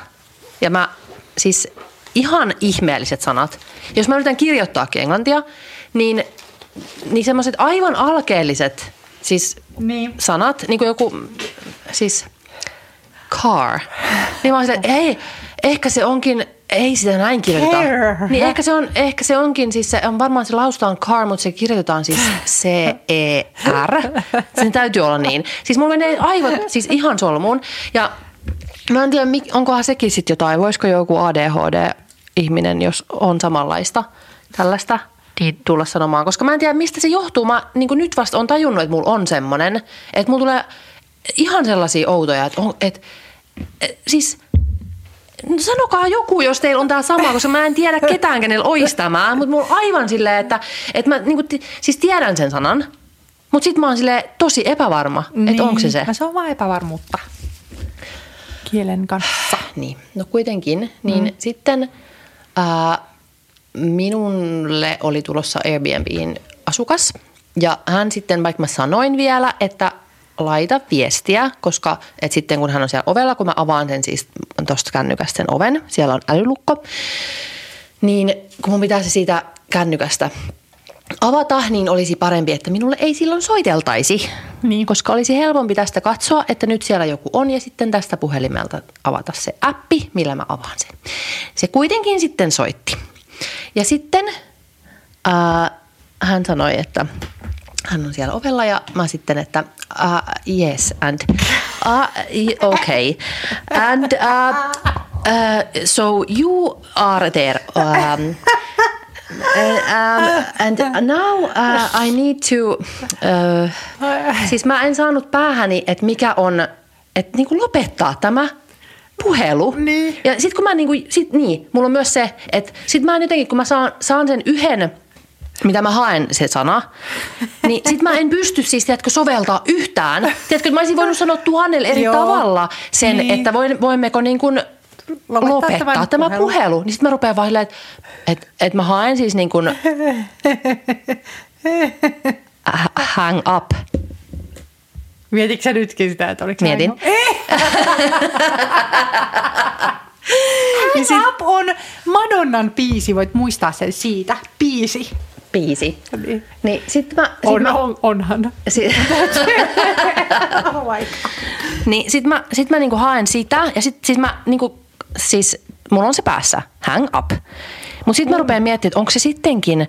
ja mä siis ihan ihmeelliset sanat. Jos mä yritän kirjoittaakin englantia, niin semmoiset aivan alkeelliset siis sanat, niin kuin joku siis car. Niin mä oon silleen, hei, ehkä se onkin, ei sitä näin kirjoiteta. Niin ehkä se onkin, siis se on varmaan se lausutaan car, mutta se kirjoitetaan siis C-E-R. Sen täytyy olla niin. Siis mulla menee aivot siis ihan solmuun ja mä en tiedä, onkohan sekin sitten jotain. Voisiko joku ADHD-ihminen, jos on samanlaista tällaista, tulla sanomaan? Koska mä en tiedä, mistä se johtuu. Mä niin kuin nyt vasta on tajunnut, että mulla on semmoinen. Että mulla tulee ihan sellaisia outoja, että sanokaa joku, jos teillä on tää sama, koska mä en tiedä ketään, kenellä ois tämä. Mutta mulla on aivan silleen, että mä niin kuin, siis tiedän sen sanan, mutta sit mä oon silleen tosi epävarma, niin, että onko se. Se on vaan epävarmuutta. Kielen kanssa. Niin, no kuitenkin. Niin sitten minulle oli tulossa Airbnbin asukas. Ja hän sitten, vaikka mä sanoin vielä, että laita viestiä, koska et sitten kun hän on siellä ovella, kun mä avaan sen siis tuosta kännykästä sen oven, siellä on älylukko, niin kun mun pitäisi siitä kännykästä avata, niin olisi parempi, että minulle ei silloin soiteltaisi, niin, koska olisi helpompi tästä katsoa, että nyt siellä joku on ja sitten tästä puhelimelta avata se appi, millä mä avaan sen. Se kuitenkin sitten soitti. Ja sitten hän sanoi, että hän on siellä ovella ja mä sitten, että yes and okay and so you are there. And now I need to... siis mä en saanut päähäni, että mikä on... Että niinku lopettaa tämä puhelu. Niin. Ja sit kun mä niinku... Niin, mulla on myös se, että sit mä en jotenkin, kun mä saan sen yhden, mitä mä haen se sana, niin sit mä en pysty siis, tiedätkö, soveltaa yhtään. Tiedätkö, mä olisin voinut sanoa 1000 eri tavalla sen, niin, että voimmeko niinku... Lopettaa tämä puhelu. Niin sitten mä rupean vaan silleen, että mä haen siis niin kuin hang up. Mietitkö sä nytkin sitä, että oliko mietin. Hang up on Madonnan biisi, voit muistaa sen siitä. Biisi. Niin sit onhan. Oh my god. Niin sit mä niinku haen sitä ja sit mä niinku siis mulla on se päässä hang up. Mut sit mä rupean miettimään, että onko se sittenkin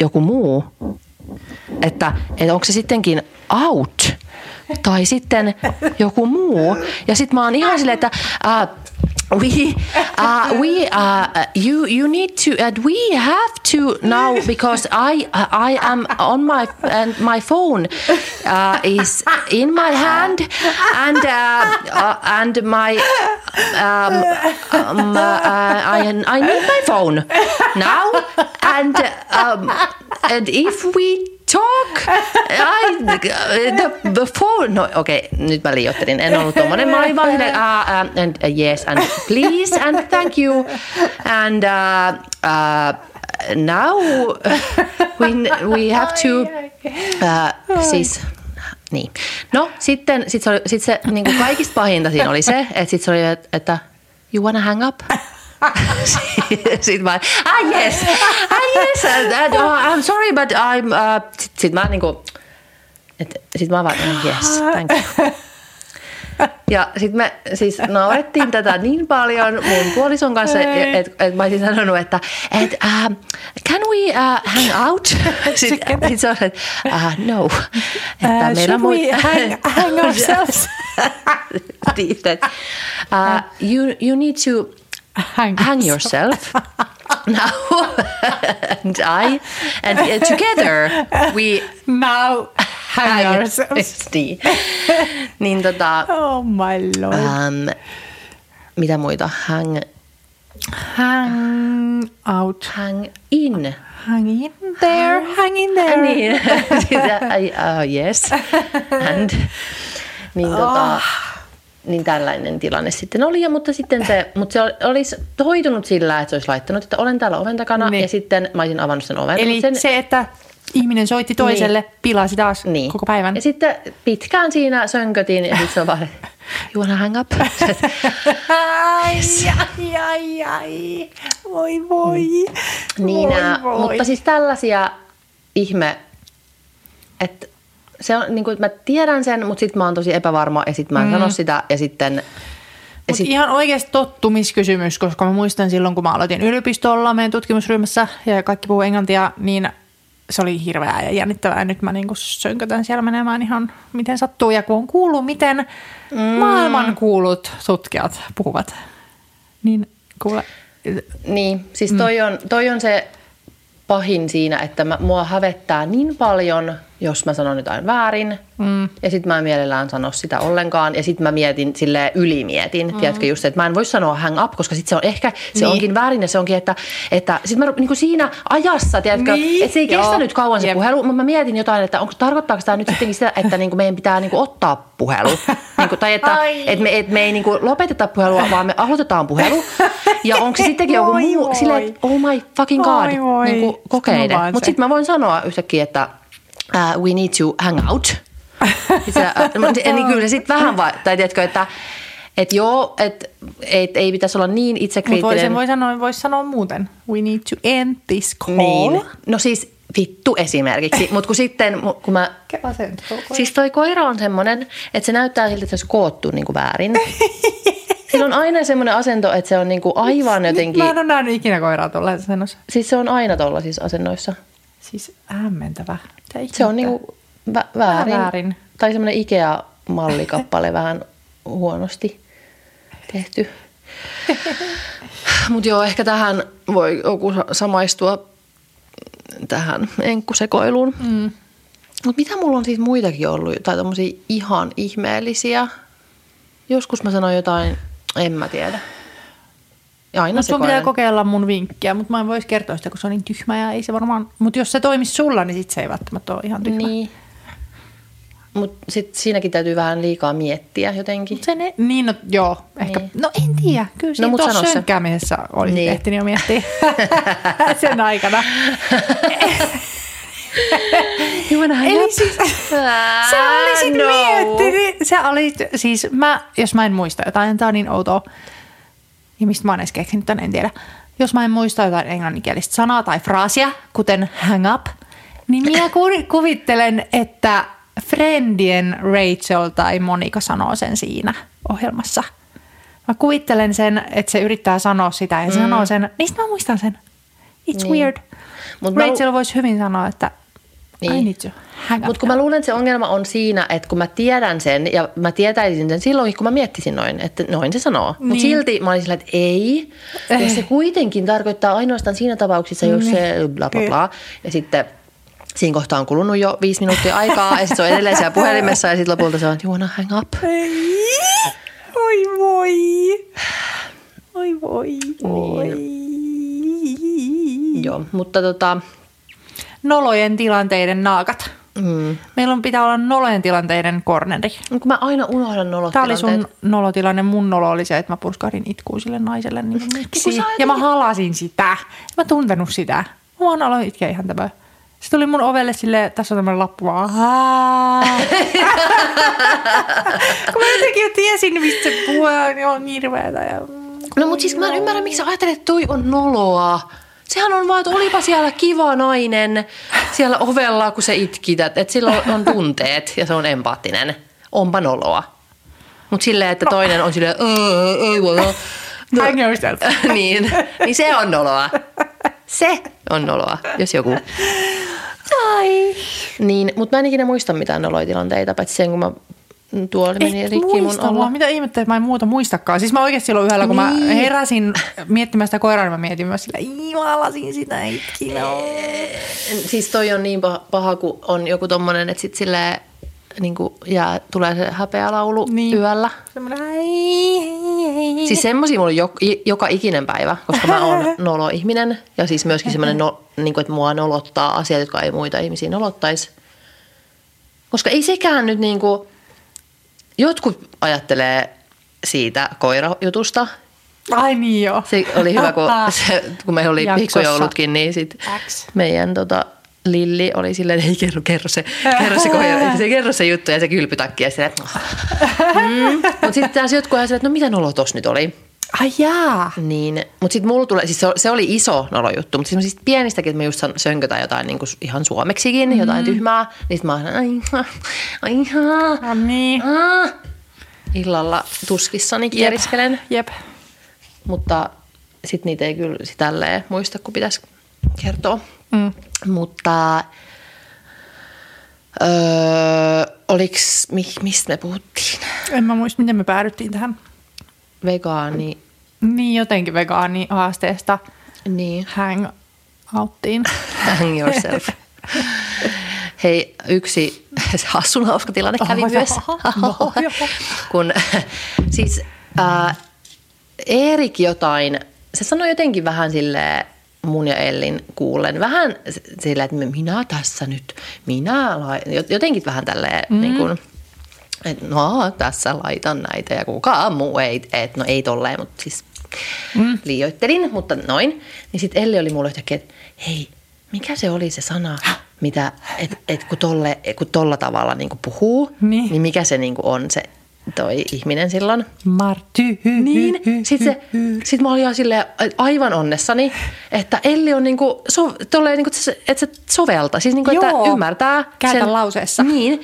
joku muu. Että onko se sittenkin out tai sitten joku muu. Ja sit mä oon ihan silleen, että You need to, we have to now, because I am on my, and my phone is in my hand, and my, I need my phone now, and if we talk, the phone. No, okei, nyt mä liioittelin. En ollut tommonen. Mä olin vaan yes, and please, and thank you. And now we have to, siis, niin. No, sitten se niinku kaikista pahinta siinä oli se, että sitten se oli, että you wanna hang up? Sitten mä, yes, I'm sorry, but I'm, sit mä niinku, sit mä vaan, yes, thank you. Ja sit me siis naurettiin tätä niin paljon mun puolison kanssa, että et mä olisin sanonut, että can we hang out? Sitten se on, että no. Että meillä should we hang ourselves? You need to hang yourself now, and together we now hang ourselves. Niin oh my lord. Mitä muita? Hang out. Hang in. There. Hang in there. Niin. Yes. And niin niin tällainen tilanne sitten oli, mutta sitten se, mutta se olisi hoitunut sillä, että se olisi laittanut, että olen täällä oven takana, niin. Ja sitten mä olisin avannut sen oven. Eli sen, se, että ihminen soitti toiselle, niin. Pilasi taas niin. Koko päivän. Ja sitten pitkään siinä sönkötin, ja sitten se on vaan, you wanna hang up? ai, voi. Niin, voi. Mutta siis tällaisia ihme, että se on, niin kuin, mä tiedän sen, mutta sit mä oon tosi epävarma ja sit mä en sano sitä ja sitten... Mutta ihan oikeasti tottumiskysymys, koska mä muistan silloin, kun mä aloitin yliopistolla meidän tutkimusryhmässä ja kaikki puhuu englantia, niin se oli hirveää ja jännittävää. Nyt mä niin kuin sönkötän siellä menemään ihan miten sattuu ja kun on kuullut, miten maailmankuulut tutkijat puhuvat. Niin, kuule. Niin, siis toi on se... pahin siinä, että mua hävettää niin paljon, jos mä sanon jotain väärin. Ja sit mä en mielellään sano sitä ollenkaan. Ja sit mä mietin, silleen ylimietin. Tiedätkö just se, että mä en voi sanoa hang up, koska sit se on ehkä, se onkin väärin ja se onkin, että sit mä niinku siinä ajassa, tiedätkö, että se ei kestänyt kauan se puhelu. Mä mietin jotain, että tarkoittaako tämä nyt sittenkin sitä, että niinku meidän pitää niinku ottaa puhelu. Niinku, tai että me ei niinku lopeteta puhelua, vaan me aloitetaan puhelu. Ja onko se sittenkin joku muu silleen, että oh my fucking god, niinku kokeiden. Mut sit mä voin sanoa yhtäkkiä, että we need to hang out. Niin kyllä sit vähän vaan, tai tiedätkö, että joo, että ei pitäisi olla niin itsekriittinen. Mutta voi sanoa muuten, we need to end this call. Niin. No siis vittu esimerkiksi, mutta kun sitten, kun mä... Siis toi koira on semmonen, että se näyttää siltä, että se olisi koottu niin kuin väärin. Sillä on aina semmoinen asento, että se on niin kuin aivan jotenkin... Mä en ole nähnyt ikinä koiraa tuolla asennossa. Siis se on aina tuolla siis asennoissa. Siis hämmentävä. Se on niinku väärin. Tai semmoinen Ikea-mallikappale vähän huonosti tehty. Mutta joo, ehkä tähän voi joku samaistua tähän enkkusekoiluun. Mutta mitä mulla on siis muitakin ollut? Tai tommosia ihan ihmeellisiä. Joskus mä sanoin jotain, en mä tiedä. Aina sun pitää kokeilla mun vinkkiä, mutta mä en voisi kertoa sitä, kun se on niin tyhmä ja ei se varmaan... Mutta jos se toimisi sulla, niin sit se ei välttämättä ole ihan tyhmä. Niin. Mutta sit siinäkin täytyy vähän liikaa miettiä jotenkin. Niin, no joo. Ehkä. Niin. No en tiedä. Kyllä siinä no, tuossa sönkäämisessä olisit ehtinyt jo miettiä sen aikana. Eli siis, sä olisit miettinyt. Sä olit, siis mä, jos mä en muista jotain, tää on niin outoa. Ja mistä mä oon edes keksinyt tämän, en tiedä. Jos mä en muista jotain englanninkielistä sanaa tai fraasia, kuten hang up, niin minä kuvittelen, että friendien Rachel tai Monika sanoo sen siinä ohjelmassa. Mä kuvittelen sen, että se yrittää sanoa sitä ja sanoo sen. Niistä mä muistan sen. It's weird. Mut Rachel voisi hyvin sanoa, että Niin. Mutta kun mä luulen, että se ongelma on siinä, että kun mä tiedän sen ja mä tietäisin sen silloinkin, kun mä miettisin noin, että noin se sanoo. Niin. Mutta silti mä olin sillä, että ei. Ja se kuitenkin tarkoittaa ainoastaan siinä tapauksessa, jos se bla bla bla. Ja sitten siinä kohtaa on kulunut jo 5 minuuttia aikaa ja sitten se on edelleen siellä puhelimessa ja sitten lopulta se on, että you wanna hang up. Oi voi. Oi voi. Oi. Joo, mutta nolojen tilanteiden naakat. Mm. Meillä pitää olla nolojen tilanteiden korneri. Kun mä aina unohdan nolotilanteet. Tämä oli sun nolotilanne. Mun nolo oli se, että mä purskaarin itkuu sille naiselle. Niin ja mä halasin sitä. Mä tuntenut sitä. Mä aloin itkeä ihan tämä. Se tuli mun ovelle silleen, tässä on tämmöinen lappu vaan. Kun mä jotenkin jo tiesin, mistä se puhe niin on hirveätä. Ja... No mut siis mä en ymmärrä, miksi sä ajattelet, että toi on noloa. Sehän on vaan, että olipa siellä kiva nainen siellä ovella, kun sä itkität. Että sillä on tunteet ja se on empaattinen. Onpa noloa. Mut silleen, että toinen on silleen, ei voi olla. I know that. Niin se on noloa. Se on noloa, jos joku. Ai. Niin, mutta mä en ikinä muista mitään noloitilanteita, paitsi sen kun mä tuoli meni rikki mun olla. Mitä ihmettä, että mä en muuta muistakaan. Siis mä oikeasti silloin yhdellä, kun mä heräsin miettimään sitä koiraa, niin mä mietin myös sillä, jumalasin sitä itkinä. Siis toi on niin paha, kun on joku tommonen, että sit silleen niin kuin, ja tulee se häpeälaulu yöllä. Siis semmosia mulla on joka ikinen päivä, koska mä oon nolo-ihminen. Ja siis myöskin semmoinen, niin kuin, että mua nolottaa asiat, jotka ei muita ihmisiä nolottaisi. Koska ei sekään nyt niin kuin, jotkut ajattelee siitä koirajutusta. Ai niin joo. Se oli hyvä, kun meillä oli pikkujoulutkin, niin sit meidän Lilli oli silleen, ei kerro se juttu ja se kylpytakki ja silleen, Mutta sitten taas jotkut ajattelee, että no mitä nolo tossa nyt oli? Ai jaa. Niin, mutta sitten mulla tulee, siis se oli iso nolojuttu, mutta siis pienistäkin, että me just sönkötään jotain niin kuin ihan suomeksikin, jotain tyhmää, niin sit mä oon, illalla tuskissani kieriskelen. Jep. Mutta sit niitä ei kyllä tälleen muista, kun pitäisi kertoa. Mm. Mutta oliks, mistä me puhuttiin? En mä muista, miten me päädyttiin tähän. Vegaani. Niin, jotenkin vegaani haasteesta. Niin. Hang outtiin. Hang yourself. Hei, yksi hassun hauska tilanne kävi myös. Kun siis Erik jotain, se sanoi jotenkin vähän silleen, mun ja Ellin kuullen vähän sillä, että minä tässä nyt, jotenkin vähän tälleen, niin kuin, että no tässä laitan näitä ja kukaan muu ei, että no ei tolleen, mutta siis liioittelin, mutta noin. Niin sitten Elli oli mulle yhtäkkiä, että hei, mikä se oli se sana, mitä, että kun tolla tavalla niin kuin puhuu, niin mikä se niin kuin on se toi ihminen silloin. Marty. Niin. Sitten mä olin ihan silleen aivan onnessani, että Elli on niinku, niinku että se soveltaa. Siis niinku, että ymmärtää. Käytän sen lauseessa. Niin.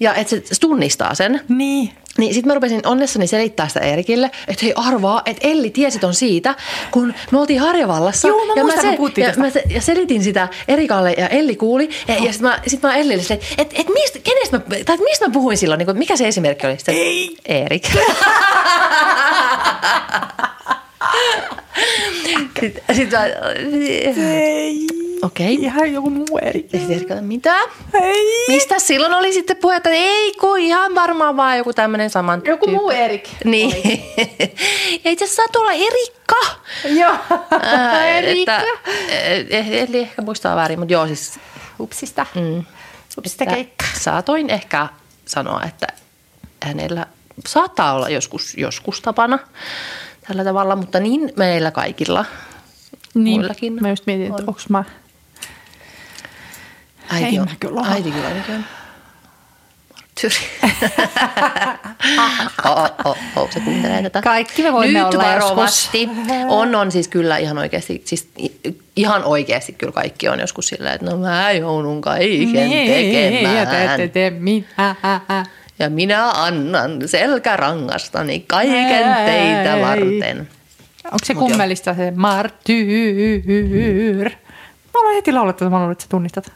Ja että se tunnistaa sen. Niin. Niin sit mä rupesin onnessani selittää sitä Erikille, että hei arvaa, että Elli tiesi on siitä, kun me oltiin Harjavallassa. Joo, mä muistan, kun puhuttiin tästä. Ja selitin sitä Erikalle ja Elli kuuli. Ja sit mä Ellille silleen, että mistä mä puhuin silloin, niin mikä se esimerkki oli? Sitten, ei. Erik. Sitten mä, ei. Okei. Okay. Ihan joku muu eri. Ja sitten Erika, mitä? Ei. Mistä silloin oli sitten puhetta? Ei kun ihan varmaan vaan joku tämmöinen saman joku tyyppi. Muu Erik. Niin. Ja itse asiassa saat olla Erikka. Joo. Erikka. Eli ehkä muistaa väärin, mutta joo siis. Hupsista. Hupsista keikka. Saatoin ehkä sanoa, että hänellä saattaa olla joskus tapana tällä tavalla, mutta niin meillä kaikilla. Niin, muillakin. Mä just mietin, että onko mä... Äiti kyllä. Marttyri. Se kuuntelee tätä. Kaikki me voimme nyt olla varovasti. On siis kyllä ihan oikeasti. Siis ihan oikeasti kyllä kaikki on joskus silleen, että no mä joudun kaiken tekemään. Ja te tee mitään. Ja minä annan selkärangastani kaiken teitä varten. Onko se kummelista se martyyr? Mä aloin heti laulettua, että mä luulen, että sä tunnistat.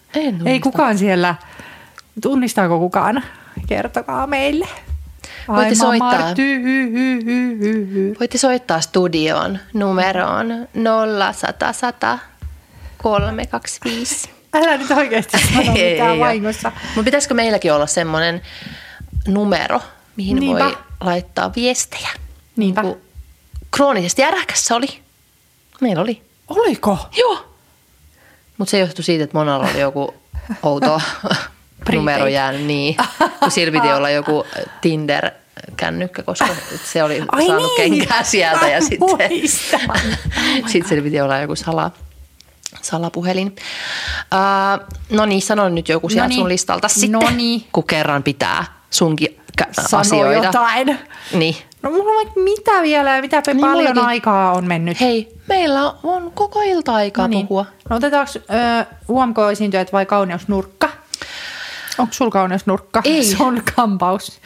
Ei kukaan siellä. Tunnistaako kukaan? Kertokaa meille. Voitte soittaa. Voitte soittaa studioon numeroon 0100100 325. Älä nyt oikeasti sano mitään vahingossa. Mutta pitäisikö meilläkin olla semmoinen numero, mihin Niinpä. Voi laittaa viestejä? Niinpä. Kun kroonisesti äräkässä oli. Meillä oli. Oliko? Joo. Mutta se johtui siitä, että monalla oli joku outo numero jäänyt niin. Kun sillä piti olla joku Tinder-kännykkä, koska se oli saanut kenkää sieltä. Ja sitten sillä piti olla joku salapuhelin. No niin, sano nyt joku sieltä sun listalta sitten, kun kerran pitää sunkin asioita. Sano jotain. Niin. No mulla on mitä vielä, mitä niin paljon mullakin. Aikaa on mennyt. Hei, meillä on koko ilta aikaa puhua. No otetaanko UMK-esiintyjät vai kauneusnurkka? Onko sulla kauneusnurkka? Ei. Se on kampaus.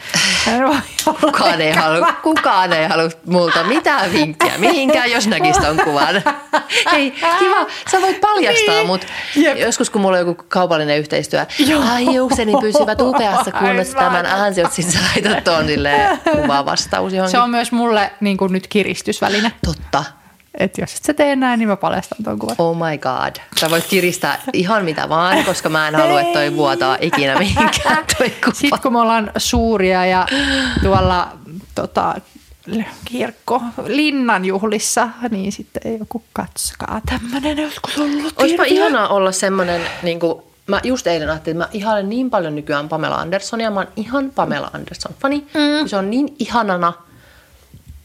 Kukaan ei halua multa mitään vinkkiä. Mihinkään, jos näkisi ton kuvan. Hei, kiva. Sä voit paljastaa mut. Jep. Joskus, kun mulla on joku kaupallinen yhteistyö. Joo. Ai juukseni pysyvät upeassa kunnossa tämän ansiot. Sitten sä laitat ton kuvavastaus johonkin. Se on myös mulle niin kuin nyt kiristysväline. Totta. Että jos et sä tee näin, niin mä paljastan tuon kuvan. Oh my god. Sä voit kiristää ihan mitä vaan, koska mä en halua, että toi vuotaa ikinä mihinkään toi kuva. Sitten kun me ollaan suuria ja tuolla kirkkolinnan juhlissa, niin sitten joku katsokaa tämmönen joskus ollut. Oispa ihanaa olla semmonen, niin kuin mä just eilen ajattelin, että mä ihailen niin paljon nykyään Pamela Andersonia. Mä oon ihan Pamela Anderson-fani, kun se on niin ihanana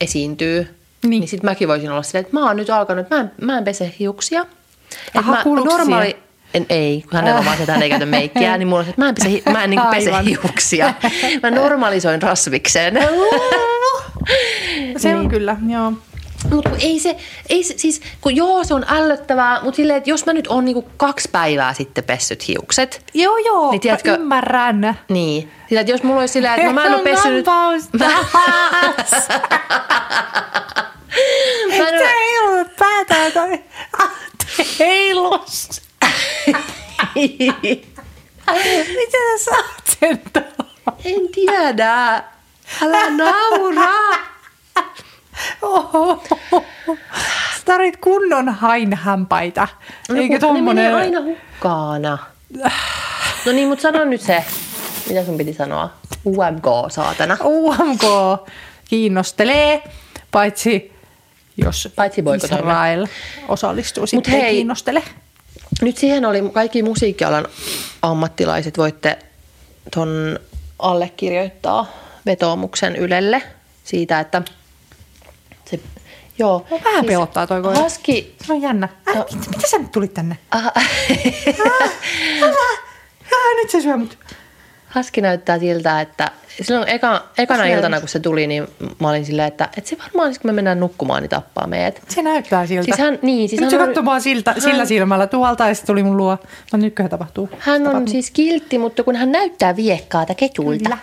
esiintyy. Niin sitten mäkin voisin olla silleen, että mä oon nyt alkanut, mä en pese hiuksia. Aha, normaali ei, kun hänellä on vaan se, että hän ei käytä meikkiä, niin mulla on se, että mä en pese hiuksia. Mä normalisoin rasviksen. Se on niin. Kyllä, joo. Mutta kun se on ällöttävää, mutta silleen, että jos mä nyt oon niinku 2 päivää sitten pessyt hiukset. Joo, niin tiedätkö, mä ymmärrän. Niin, sillä, että jos mulla olisi silleen, että mä en oo pessynyt. Ei heilu päätään toi. Heilus. Mitä sä saat sen tuolla? En tiedä. Älä nauraa. Sä tarvit kunnon hainhampaita. Eikä tommonen. Ne menee aina hukkaana. No niin, mut sano nyt se. Mitä sun piti sanoa? UMK, saatana. UMK kiinnostelee, paitsi Israel osallistuu sitten, ei kiinnostele. Nyt siihen oli kaikki musiikkialan ammattilaiset, voitte ton allekirjoittaa vetoomuksen Ylelle siitä, että se, joo. No, vähän siis pelottaa toi koira. Haski. Se on jännä. Mitä sä nyt tulit tänne? Nyt se syö mut. Haski näyttää siltä, että silloin ekana iltana, kun se tuli, niin mä olin silleen, että se varmaan, kun me mennään nukkumaan, niin tappaa meidät. Se näyttää siltä. Siis nyt se katsoi mua sillä silmällä tuolta, ja se tuli mun luo. No nytköhän tapahtuu. Hän on siis kiltti, mutta kun hän näyttää viekkaata ketulta. Kyllä.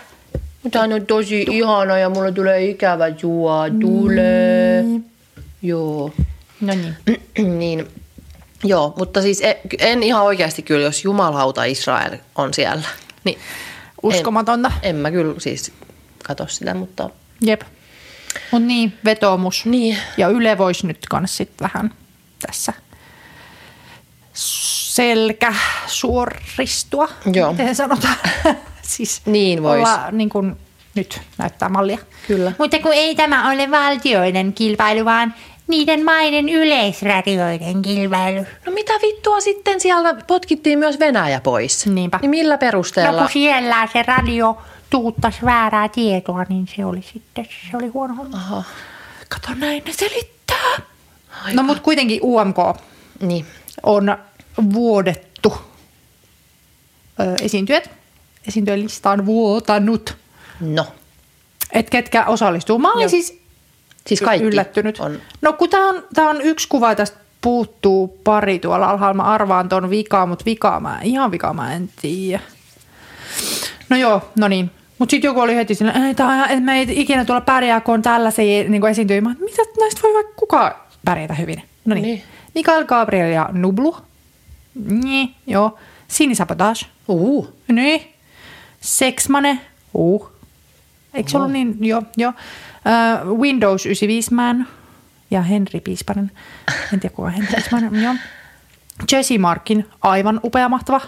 Mutta hän on tosi ihana ja mulla tulee ikävä juo. Tulee. Mm. Joo. No niin. Niin. Joo, mutta siis en ihan oikeasti kyllä, jos jumalauta Israel on siellä. Niin. Uskomatonta. En mä kyllä siis katso sitä, mutta. Jep. Mut niin, vetoomus. Niin. Ja Yle voisi nyt kans sit vähän tässä selkä suoristua. Joo. Miten sanotaan? Siis niin vois. Olla niin kuin nyt näyttää mallia. Kyllä. Mutta kun ei tämä ole valtioiden kilpailu, vaan niiden maiden yleisradioiden kilpailu. No mitä vittua sitten, siellä potkittiin myös Venäjä pois. Niinpä. Niin millä perusteella? No kun siellä se radio tuuttaisi väärää tietoa, niin se oli huono homma. Aha. Kato, näin ne selittää. Aika. No mut kuitenkin UMK on vuodettu esiintyjät. Esiintyjälista on vuotanut. No. Et ketkä osallistuu. Mä olin siis kaikki yllättynyt. On. No kun tää on yksi kuva, tästä puuttuu pari tuolla alhaalla. Mä arvaan ton vikaa, mutta vikaa mä en tiedä. No joo, no niin. Mut sit joku oli heti sillä, että mä ei ikinä tuolla pärjää, kun on tällaisia niin esiintyjiä. Mä oon, mitä näistä voi vaikka kukaan pärjätä hyvin. No niin. Mikael, Gabriel ja Nublu. Niin, joo. Sinisabotage. Niin. Seksmane. Eikö se ollut niin? Joo, joo. Windows 95 man. Ja Henry Pispanen. En tiedä, kuka Henry Pispanen. Joo. Jesse Markin. Aivan upea, mahtava.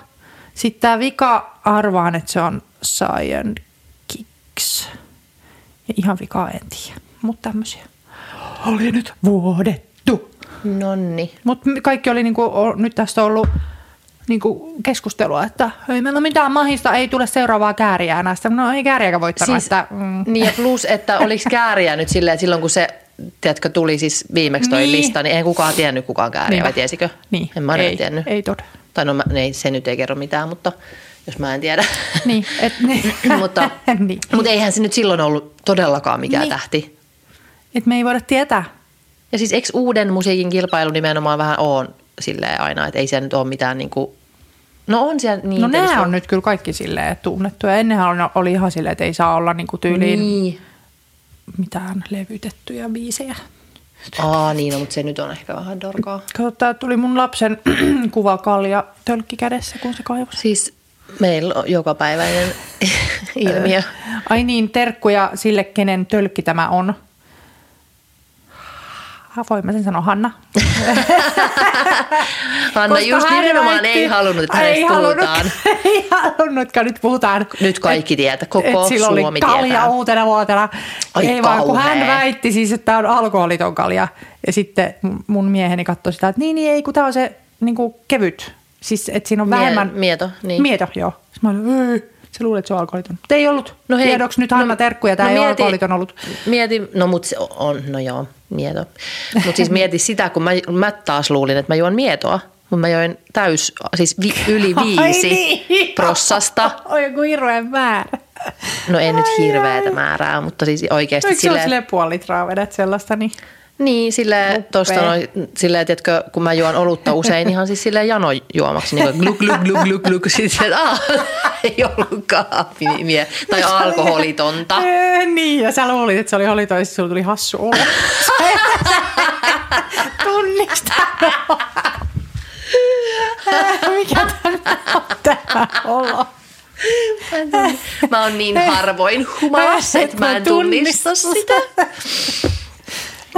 Sitten tämä vika, arvaan, että se on Cyan Kicks. Ja ihan vikaa en tiedä. Mutta tämmöisiä. Oli nyt vuodettu. Nonni. Mutta kaikki oli niinku, nyt tästä on ollut niinku keskustelua, että ei meillä ole mitään mahista, ei tule seuraavaa kääriä enää. No ei kääriäkään voittanut. Siis, että, Niin ja plus, että oliko kääriä nyt silleen, että silloin kun se, tiedätkö, tuli siis viimeksi toi lista, niin eihän kukaan tiennyt kukaan kääriä, vai tiesikö? Niin. En mä ei tiennyt. Ei todella. Tai no se nyt ei kerro mitään, mutta jos mä en tiedä. Niin. Mutta eihän se nyt silloin ollut todellakaan mikään tähti. Että me ei voida tietää. Ja siis eikö uuden musiikin kilpailu nimenomaan vähän on silleen aina, että ei se nyt ole mitään niinku... No on siellä niin... No nämä on nyt kyllä kaikki silleen tunnettuja. Ennenhän oli ihan silleen, että ei saa olla niinku tyyliin mitään levytettyjä biisejä. Niin, no, mutta se nyt on ehkä vähän dorkaa. Kato, tää tuli mun lapsen kuvakalja tölkki kädessä, kun se kaivasi. Siis meillä on jokapäiväinen ilmiö. Ai niin, terkkuja sille, kenen tölkki tämä on. Voin mä sen sanoa, Hanna. Hanna just nimenomaan ei halunnut, että hänestä puhutaan. Ei halunnutkaan, nyt puhutaan. Nyt kaikki tietää, koko Suomi tietää. Sillä oli kalja uutena vuotena. Ei vaan, kun hän väitti siis, että tämä on alkoholiton kalja. Ja sitten mun mieheni katsoi sitä, että niin ei, kun tämä on se niin kuin kevyt. Siis, että siinä on vähemmän... Mieto, niin. Mieto, joo. Mä olin, sä luulet, että se on alkoholiton. Mutta ei ollut. No hei. Tiedoksi nyt Hanna terkkuja, tämä ei ole alkoholiton ollut. Mietin, no mut se on, no joo. Mieto. Mutta siis mieti sitä, kun mä taas luulin, että mä juon mietoa, mutta mä join yli 5 prossasta. Oi joku hirveän määrä. No ei nyt hirveätä määrää, mutta siis oikeasti silleen. Oliko se silleen puoli litraa vedät sellaista? Niin, silleen, tosta noin, silleen, tiedätkö, kun mä juon olutta usein ihan siis silleen janojuomaksi, niin kuin gluk, sitten ei ollutkaan minimiä, tai alkoholitonta. Niin, ja sä luulit, että se oli holiton, ja sulla tuli hassu olla. Tunnistanut. Mikä tämä olo? Mä oon niin harvoin humalassa, että mä en tunnista sitä.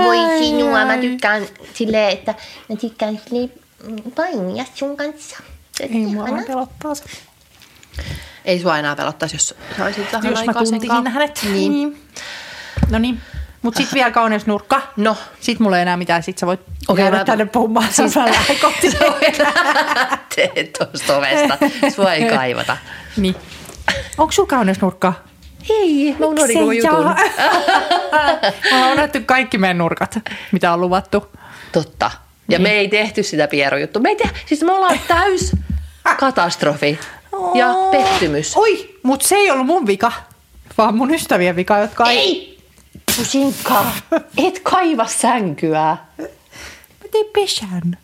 Voi sinua, mä tykkään silleen, että mä tykkään silleen painia sun kanssa. Ei mua enää pelottaa se. Ei sua enää pelottaisi, jos saisit vähän aikaa sen kanssa. Jos mä tuntikin hänet. Niin. No niin. Mut sit vielä kaunis nurkka. No. Sit mulla ei enää mitään. Sit sä voit käydä tänne puhumaan. Siis sä kohti. Sä voit lähteä tosta ovesta. Sua ei kaivata. Niin. Onko sulla kaunis nurkka? Hei, mä unohdin koko jutun. Me ollaan unohdettu kaikki meidän nurkat, mitä on luvattu. Totta. Ja me ei tehty sitä Piero-juttua. Siis me ollaan täys katastrofi ja pettymys. Oi, mutta se ei ollut mun vika, vaan mun ystävien vika, jotka ei... Businka, et kaiva sänkyä. Mä tein pesän.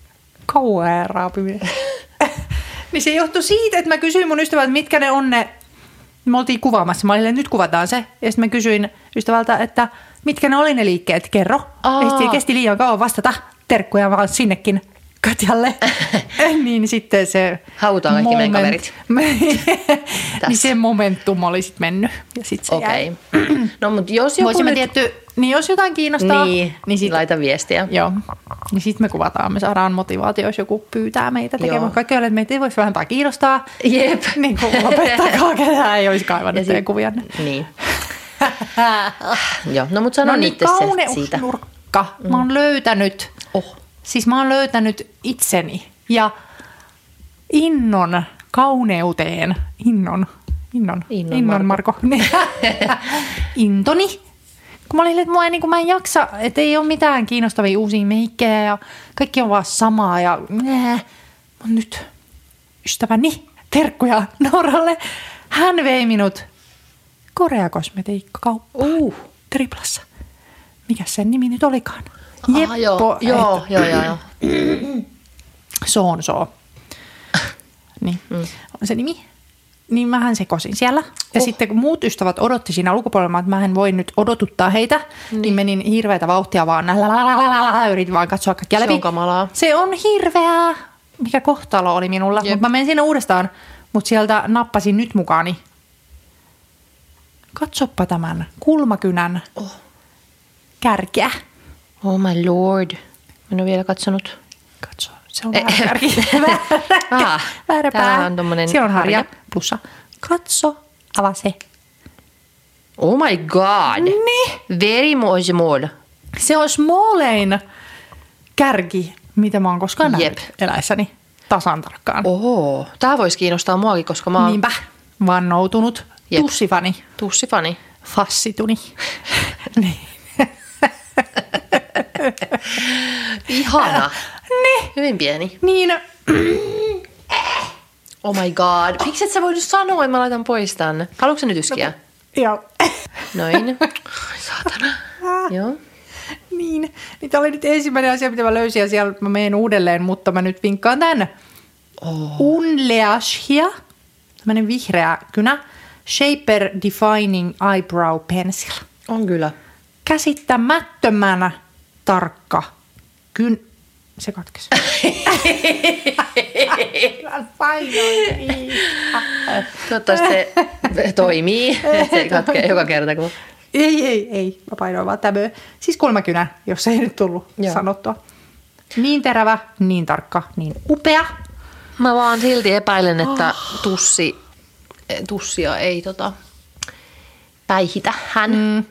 Kauan raapiminen. Niin se johtui siitä, että mä kysyin mun ystävältä, mitkä ne on ne... Me oltiin kuvaamassa. Mä olin, että nyt kuvataan se. Ja sitten mä kysyin ystävältä, että mitkä ne oli ne liikkeet, kerro. Ja kesti liian kauan vastata. Terkkuja vaan sinnekin Katjalle. Niin sitten se... Hautaan kaikki meidän kaverit. Niin se momentum oli sitten mennyt. Ja sitten se jäi. No mutta jos joku nyt... Tietty, niin jos jotain kiinnostaa... Niin sit, laita viestiä. Joo. Niin sitten me kuvataan. Me saadaan motivaatio, jos joku pyytää meitä tekemään kaikkea, että meitä ei voisi vähempää kiinnostaa. Jep. Niin kuin lopettakaa, ketään ei olisi kaivannut teidän kuvianne. Niin. Joo. No mutta sano niitä se siitä. Kauneusnurkka. Mä oon löytänyt... Siis mä oon löytänyt itseni ja innon kauneuteen. Innon Marko. Intoni. Kun mä olin, että mä en jaksa, että ei ole mitään kiinnostavia uusia meikkejä ja kaikki on vaan samaa. Ja mun nyt ystäväni, terkkuja Noralle, hän vei minut Korea-kosmetiikkakauppaan Triplassa. Mikäs sen nimi nyt olikaan? Jeppo. Joo. Soon. Niin, on se nimi. Niin mähän sekosin siellä. Ja sitten kun muut ystävät odotti siinä ulkopuolella, että mähän voin nyt odotuttaa heitä, niin menin hirveätä vauhtia vaan. Yritin vaan katsoa kaikkia läpi. Se on kamalaa. Se on hirveää. mikä kohtalo oli minulla. Jep. Mutta mä menin sinne uudestaan, mutta sieltä nappasin nyt mukaani. Katsoppa tämän kulmakynän kärkeä. Oh my lord. Mä en ole vielä katsonut. Katso, se on väärä kärki. Väärä pää. Siellä on harja. Plussa. Katso, avaa se. Oh my god. Niin. Very small. Se on smallein kärki, mitä mä oon koskaan nähnyt eläissäni. Tasan tarkkaan. Oho. Tää voisi kiinnostaa muakin, koska mä oon... Niinpä. Vannoutunut. Jep. Tussifani. Fassituni. Niin. Ihana. Niin. Hyvin pieni. Niin. Oh my god. Miksi et sä voi nyt sanoa, että mä laitan pois tänne? Haluatko sä nyt yskiä? Joo. Noin. Saatana. Joo. Niin. Tämä oli nyt ensimmäinen asia, mitä mä löysin ja siellä mä menen uudelleen, mutta mä nyt vinkkaan tän. Unleashia. Tämmönen vihreä kynä. Shaper Defining Eyebrow Pencil. On kyllä. Käsittämättömänä tarkka. Se katkesi. Toivottavasti se toimii. Se katkee joka kerta. Kun... Ei. Mä painoin vaan tämöön. Siis kulmakynä, jos ei nyt tullut sanottua. Niin terävä, niin tarkka, niin upea. Mä vaan silti epäilen, että tussia ei päihitä hän.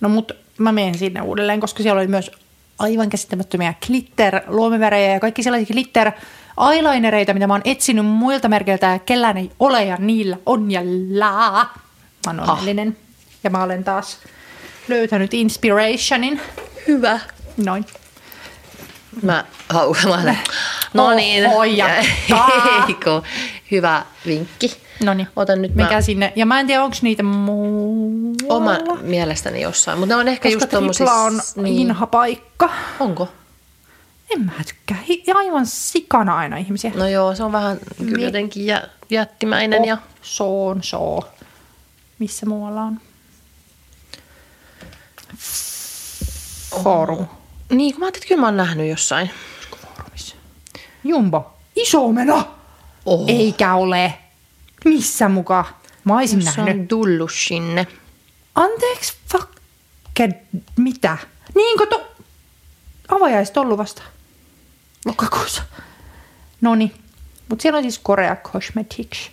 No mut mä menen sinne uudelleen, koska siellä oli myös aivan käsittämättömiä glitter-luomivärejä ja kaikki sellaisia glitter-eyelinereita, mitä mä oon etsinyt muilta merkeiltä ja kellään ei ole ja niillä on ja laa. Mä oon onnellinen ja mä olen taas löytänyt inspirationin. Hyvä. Noin. No niin. Hyvä vinkki. Noniin. Otan nyt mikä sinne. Ja mä en tiedä, onko niitä muualla. Oma mielestäni jossain, mutta ne on ehkä just tommosissa. Koska tripla on inha paikka. Onko? En mä tykkää. Aivan sikana aina ihmisiä. No joo, se on vähän kyllä jotenkin jättimäinen. Ja... Se on. Missä muualla on? Forum. Niin, kun mä ajattelin, että kyllä mä oon nähnyt jossain. Forumissa. Jumbo. Iso omena. Eikä ole. Missä muka? Mä oisin nähnyt. Se on tullut sinne. Anteeksi, mitä? Niinkö avajaiset ollut vasta? Lokakuussa. Noniin. Mut siellä on siis Korea Cosmetics.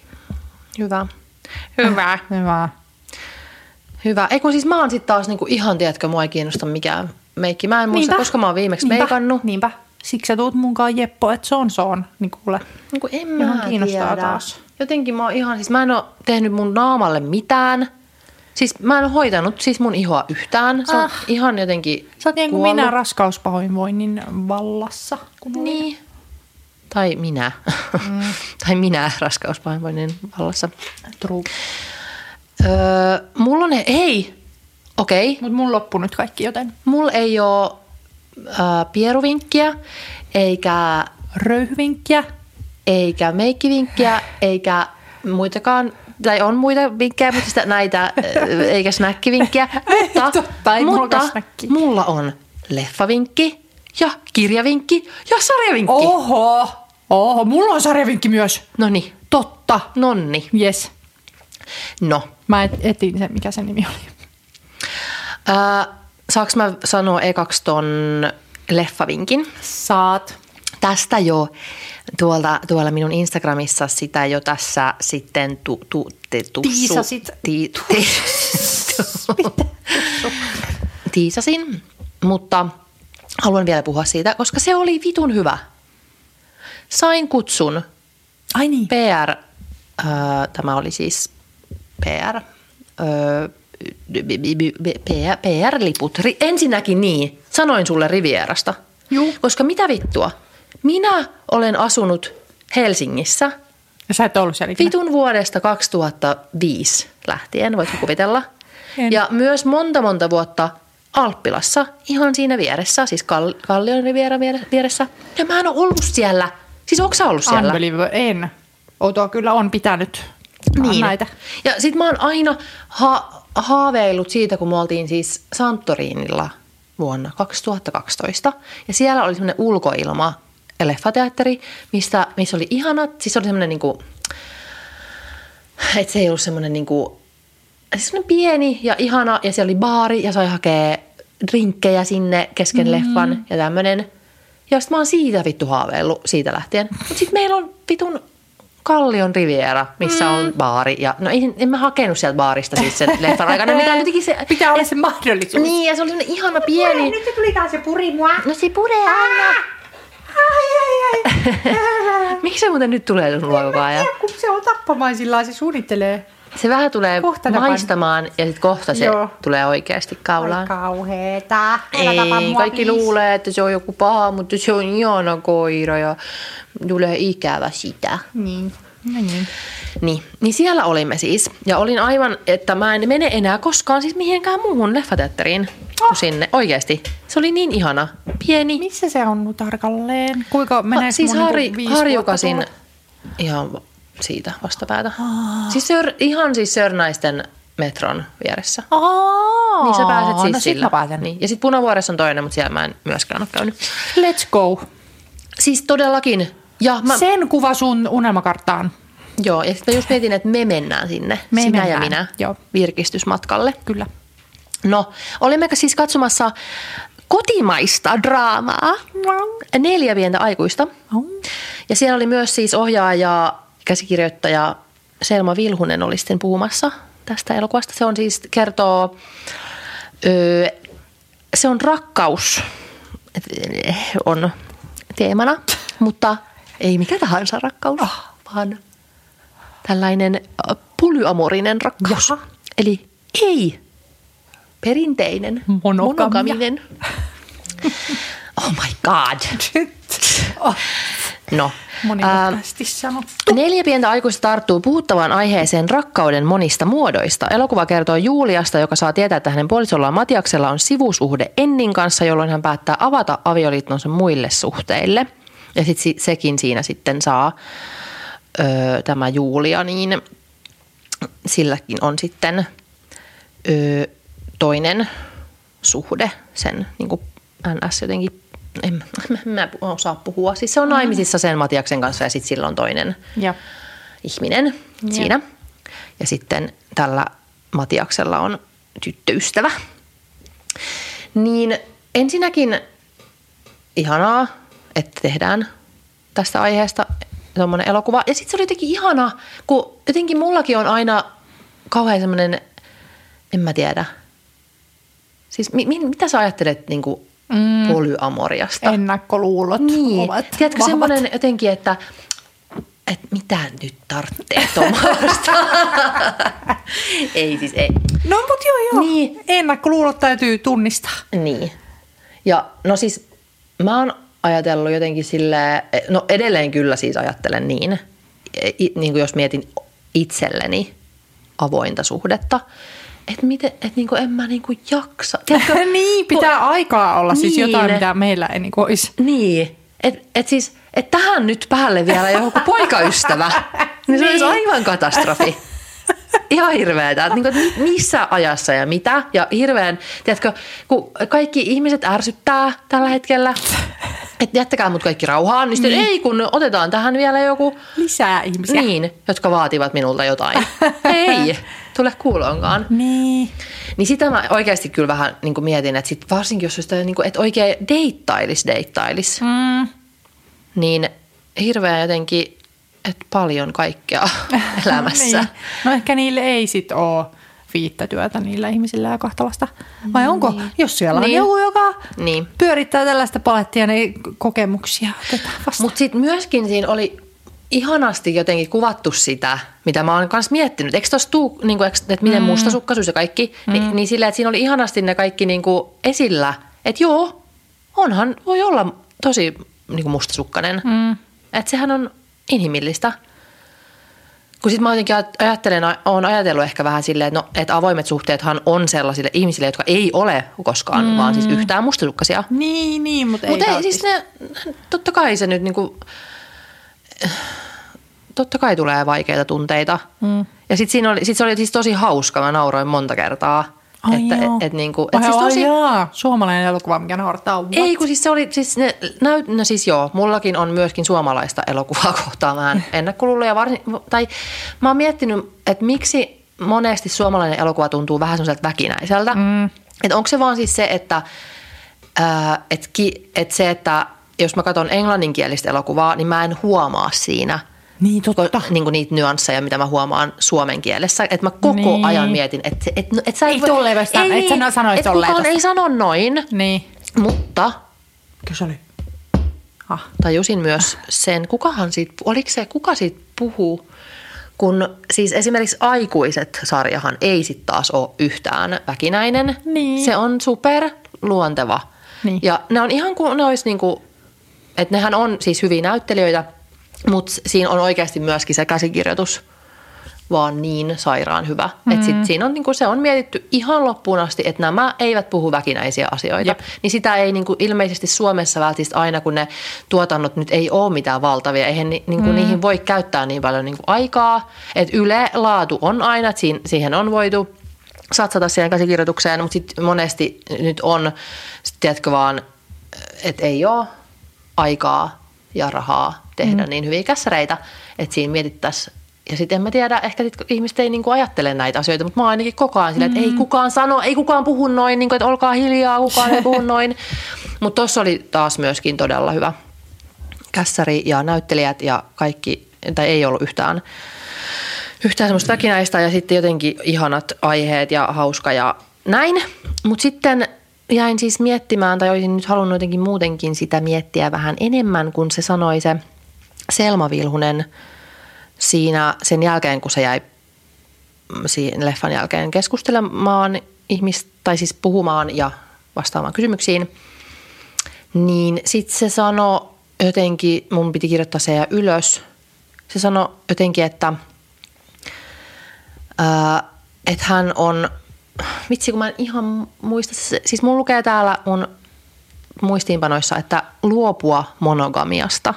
Hyvä. Eikö siis mä oon sit taas niinku ihan, tiedätkö, mua ei kiinnosta mikään meikki. Mä en muista, koska mä oon viimeksi meikannut. Niinpä. Siksi sä tuut munkaan, Jeppo, että se on. Niin kuule. Niin kuin en mä kiinnostaa taas. Jotenkin mä oon ihan, siis mä en oo tehnyt mun naamalle mitään. Siis mä en oo hoitanut siis mun ihoa yhtään. Se on ihan jotenkin. Sä oot niin kuin minä raskauspahoinvoinnin vallassa. Niin. Tai minä. Tai minä raskauspahoinvoinnin vallassa. True. Mulla on, okei. Mut mun loppu nyt kaikki joten. Mulla ei oo pieruvinkkiä, eikä röyhyvinkkiä, eikä meikkivinkkiä, eikä muitakaan, tai on muita vinkkejä, mutta sitä näitä, eikä snäkkivinkkiä, mutta mulla on leffavinkki ja kirjavinkki ja sarjavinkki. Oho, mulla on sarjavinkki myös. Noniin. Totta. Nonni. Yes. No. Mä etin sen, mikä sen nimi oli. Saanko mä sanoa ekaksi ton leffavinkin? Saat. Tästä jo tuolla minun Instagramissa sitä jo tässä sitten tiisasin, mutta haluan vielä puhua siitä, koska se oli vitun hyvä. Sain kutsun. Ai niin. PR, tämä oli siis PR, PR-liput. Ensinnäkin niin, sanoin sulle Rivierasta. Juu. Koska mitä vittua? Minä olen asunut Helsingissä. Ja sä et ollut siellä ikinä. Vitun vuodesta 2005 lähtien, voitko kuvitella. En. Ja myös monta vuotta Alppilassa, ihan siinä vieressä, siis Kallion Riviera vieressä. Ja mä en ole ollut siellä. Siis ootko sä ollut siellä? En. Outoa kyllä on pitänyt. Niin. Näitä. Ja sit mä oon aina haaveillut siitä, kun me oltiin siis Santorinilla vuonna 2012. Ja siellä oli semmoinen ulkoilma ja leffateatteri, missä oli ihanat, siis oli semmoinen niinku, että se ei ollut semmoinen niinku, siis semmoinen pieni ja ihana ja siellä oli baari ja sai hakea drinkkejä sinne kesken leffan ja tämmöinen. Ja sit mä oon siitä vittu haaveillut siitä lähtien. Mut sit meillä on vitun Kallion Riviera, missä on baari. Ja, no en mä hakenut sieltä baarista siis sen leffan aikana. Pitää olla se mahdollisuus. Niin, ja se oli semmoinen ihana pieni. Nyt se tuli taas se puri mua. No se puree aina. Ai. Miksi se muuten nyt tulee sun luokaa? En tiedä, kun se on tappamaisillaan, se suunnittelee. Se vähän tulee maistamaan ja sitten kohta se tulee oikeasti kaulaan. Oi kauheeta. Ei, kaikki luulee, että se on joku paha, mutta se on ihana koira ja tulee ikävä sitä. Niin. No niin. Niin siellä olimme siis. Ja olin aivan, että mä en mene enää koskaan siis mihinkään muuhun leffateatteriin kuin sinne. Oikeasti. Se oli niin ihana. Pieni. Missä se on tarkalleen? Kuinka menee? Siis harjukasin ihan siitä vastapäätä. Siis ihan siis Sörnäisten metron vieressä. Niin sä pääset siis sillä. Niin. Ja sit Punavuoressa on toinen, mutta siellä mä en myöskään ole käynyt. Let's go. Siis todellakin. Ja sen kuva sun unelmakarttaan. Joo, ja sitten just mietin, että me mennään sinne. Sinä ja minä. Joo. Virkistysmatkalle. Kyllä. No, olimme siis katsomassa kotimaista draamaa. Neljä pientä aikuista. Ja siellä oli myös siis ohjaaja, käsikirjoittaja Selma Vilhunen oli sitten puhumassa tästä elokuvasta. Se on siis kertoo, se on rakkaus on teemana, mutta ei mikä tahansa rakkaus, vaan tällainen polyamorinen rakkaus. Jaha. Eli ei perinteinen, monogaminen. Oh my god. No. Monimutkaisesti sanottu. Neljä pientä aikuista tarttuu puhuttavaan aiheeseen rakkauden monista muodoista. Elokuva kertoo Juliasta, joka saa tietää, että hänen puolisollaan Matiaksella on sivusuhde Ennin kanssa, jolloin hän päättää avata avioliittonsa muille suhteille. Ja sitten sekin siinä sitten saa tämä Julia, niin silläkin on sitten toinen suhde sen niin kuin NS jotenkin. En mä osaa puhua. Siis se on naimisissa sen Matiaksen kanssa ja sitten sillä on toinen ihminen siinä. Ja sitten tällä Matiaksella on tyttöystävä. Niin ensinnäkin ihanaa, että tehdään tästä aiheesta tommonen elokuva. Ja sitten se oli jotenkin ihanaa, kun jotenkin mullakin on aina kauhean semmoinen, en mä tiedä. Siis mitä sä ajattelet niinku polyamoriasta. Ennakkoluulot ovat. Tiedätkö semmoinen jotenkin, että mitä nyt tarvitsee tuommoista? Ei siis, ei. No mut joo. Niin. Ennakkoluulot täytyy tunnistaa. Niin. Ja no siis mä oon ajatellut jotenkin silleen, no edelleen kyllä siis ajattelen niin, niin kuin jos mietin itselleni avointa suhdetta, että niinku en mä niinku jaksa. Tiedätkö, niin, pitää aikaa olla niin, siis jotain, mitä meillä ei niinku olisi. Niin, että tähän nyt päälle vielä joku poikaystävä. Niin se olisi aivan katastrofi. Ihan hirveetä. Että niinku, missä ajassa ja mitä. Ja hirveän, tiedätkö, kun kaikki ihmiset ärsyttää tällä hetkellä. Että jättäkää mut kaikki rauhaan. Niin sitten ei, kun otetaan tähän vielä joku. Lisää ihmisiä. Niin, jotka vaativat minulta jotain. Ei. Tule kuuloonkaan. Niin sitä mä oikeasti kyllä vähän niin kuin mietin, että sit varsinkin jos sitä, niin kuin, että oikein deittailis. Niin hirveän jotenkin, että paljon kaikkea elämässä. Niin. No ehkä niille ei sit ole viittatyötä niillä ihmisillä ja kahtalasta. Vai onko, jos siellä on joku, joka pyörittää tällaista palettia, niin kokemuksia otetaan vastaan. Mutta sitten myöskin siinä oli ihanasti jotenkin kuvattu sitä, mitä mä oon kanssa miettinyt. Eikö tossa tuu, niinku, että miten mustasukkaisuus ja kaikki, niin silleen, että siinä oli ihanasti ne kaikki niinku esillä. Että joo, onhan, voi olla tosi niinku mustasukkainen. Että sehän on inhimillistä. Kun sit mä jotenkin oon ajatellut ehkä vähän silleen, että no, et avoimet suhteethan on sellaisille ihmisille, jotka ei ole koskaan, vaan siis yhtään mustasukkaisia. Niin, mutta ei. Mutta siis ne, totta kai se nyt niinku... Totta kai tulee vaikeita tunteita. Ja sit se oli siis tosi hauska, mä nauroin monta kertaa. Suomalainen elokuva, mikä naurattaa. Ei, kun siis se oli, siis ne no siis joo, mullakin on myöskin suomalaista elokuvaa kohtaan vähän ennakkoluuloja. Tai mä oon miettinyt, että miksi monesti suomalainen elokuva tuntuu vähän semmoiselta väkinäiseltä. Mm. Että onko se vaan siis se, että jos mä katson englanninkielistä elokuvaa, niin mä en huomaa siinä. Niin, totta. Niin kuin niitä nyansseja, mitä mä huomaan suomen kielessä. Että mä koko ajan mietin, että sä ei tolleen vastaan, et sä sanoit tolleen. Kukaan ei sano noin, niin. Mutta kyllä se oli. Tajusin myös sen, kuka siitä puhuu, kun siis esimerkiksi Aikuiset-sarjahan ei sit taas ole yhtään väkinäinen. Niin. Se on superluonteva. Niin. Ja ne on ihan kuin ne olisi niin kuin, että nehän on siis hyviä näyttelijöitä. Mutta siinä on oikeasti myöskin se käsikirjoitus vaan niin sairaan hyvä. Mm-hmm. Että sitten siinä on, niinku, se on mietitty ihan loppuun asti, että nämä eivät puhu väkinäisiä asioita. Jep. Niin sitä ei niinku, ilmeisesti Suomessa välttämättä aina, kun ne tuotannot nyt ei ole mitään valtavia. Eihän niihin voi käyttää niin paljon niinku, aikaa. Että Yle laatu on aina, että siihen on voitu satsata siihen käsikirjoitukseen. Mutta sitten monesti nyt on, tiedätkö vaan, että ei ole aikaa ja rahaa tehdä niin hyviä kässäreitä, että siinä mietittäisiin. Ja sitten en mä tiedä, ehkä ihmiset ei niinku ajattele näitä asioita, mutta mä ainakin koko ajan silleen, että ei kukaan sano, ei kukaan puhu noin, niinku, että olkaa hiljaa, kukaan ei puhu noin. Mutta tossa oli taas myöskin todella hyvä kässäri ja näyttelijät ja kaikki, tai ei ollut yhtään semmoista väkinäistä ja sitten jotenkin ihanat aiheet ja hauska ja näin. Mutta sitten jäin siis miettimään, tai olisin nyt halunnut jotenkin muutenkin sitä miettiä vähän enemmän, kun se sanoi se Selma Vilhunen siinä sen jälkeen, kun se jäi leffan jälkeen keskustelemaan tai siis puhumaan ja vastaamaan kysymyksiin, niin sitten se sanoi jotenkin, mun piti kirjoittaa se ylös, se sanoi jotenkin, että hän on, vitsi kun mä en ihan muista, siis mun lukee täällä mun muistiinpanoissa, että luopua monogamiasta.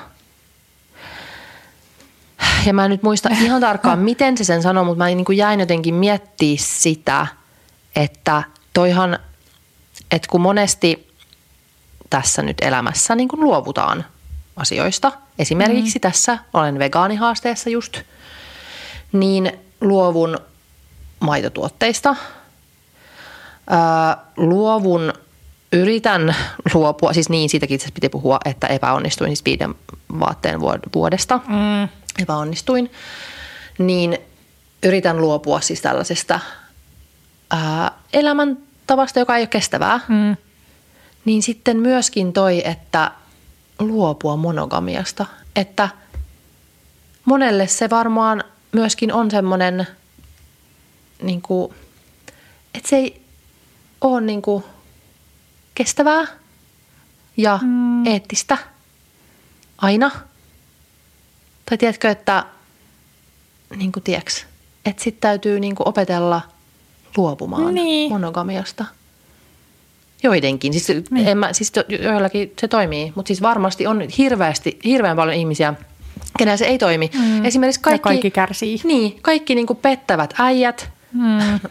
Ja mä en nyt muista ihan tarkkaan, miten se sen sanoo, mutta mä niin kuin jäin jotenkin miettimään sitä, että toihan, että kun monesti tässä nyt elämässä niin kuin luovutaan asioista, esimerkiksi tässä olen vegaanihaasteessa just, niin luovun maitotuotteista, yritän luopua, siis niin siitäkin itse asiassa piti puhua, että epäonnistuin siis 5 vaatteen vuodesta. Epäonnistuin, niin yritän luopua siis tällaisesta elämäntavasta, joka ei ole kestävää. Niin sitten myöskin toi, että luopua monogamiasta, että monelle se varmaan myöskin on semmoinen, niin kuin, että se ei ole niin kuin kestävää ja eettistä aina. Tai tiedätkö, että niin kuin tieks, että sit täytyy niin kuin opetella luopumaan monogamiasta. Joidenkin, siis, siis joillakin se toimii, mutta siis varmasti on hirveän paljon ihmisiä, kenellä se ei toimi. Esimerkiksi kaikki kärsii. Niin, kaikki niin kuin pettävät äijät,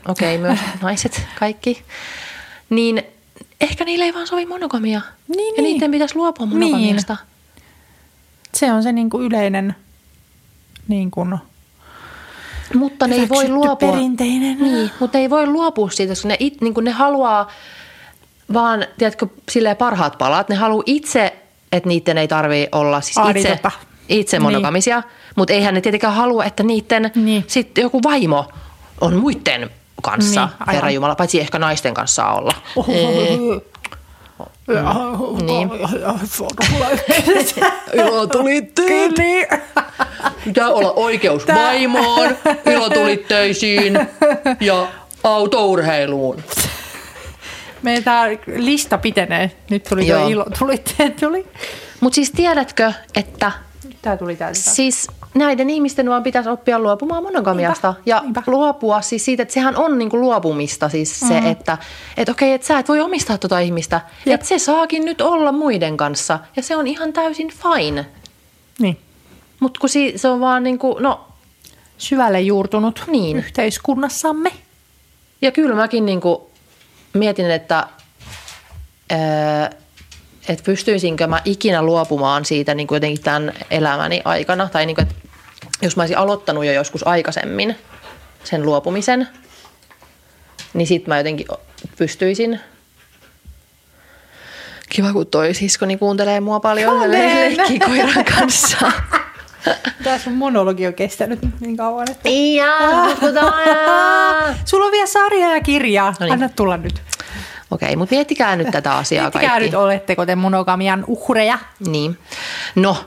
okei, myös naiset, kaikki, niin ehkä niille ei vaan sovi monogamia. Niin, ja niiden pitäisi luopua monogamiasta. Niin. Se on se niin kuin yleinen, niin kuin mutta ne ei voi luopua perinteinen. Niin, mutta ei voi luopua siitä, koska ne, niin kuin ne haluaa vaan, tiedätkö, silleen parhaat palat. Ne haluaa itse, että niiden ei tarvitse olla siis itse monogamisia, mutta eihän ne tietenkään halua, että niiden sitten joku vaimo on muiden kanssa, herranjumala, paitsi ehkä naisten kanssa olla. Niin. Ilo tuli töihin. Pitää olla oikeus vaimoon, ilo tuli töisiin ja autourheiluun. Meidän tämä lista pitenee. Nyt tuli jo ilo tuli. Mutta siis tiedätkö, että tämä tuli täältä. Siis näiden ihmisten vaan pitäisi oppia luopumaan monogamiasta. Niinpä, ja luopua siis siitä, että sehän on niinku luopumista siis se, että okei, että sä et voi omistaa tota ihmistä. Että se saakin nyt olla muiden kanssa ja se on ihan täysin fine. Niin. Mutta kun se on vaan niinku, syvälle juurtunut yhteiskunnassamme. Ja kyllä mäkin niinku mietin, että pystyisinkö mä ikinä luopumaan siitä niin kuin jotenkin tämän elämäni aikana. Tai niin kuin, että jos mä olisin aloittanut jo joskus aikaisemmin sen luopumisen, niin sit mä jotenkin pystyisin. Kiva, kun toi siskoni kuuntelee mua paljon leikkikoiran kanssa. Tää sun monologi on kestänyt niin kauan, että... Sulla on vielä sarja ja kirja. Noniin. Anna tulla nyt. Okei, mutta miettikää nyt tätä asiaa kaikki. Miettikää nyt, oletteko te monogamian uhreja. Niin. No,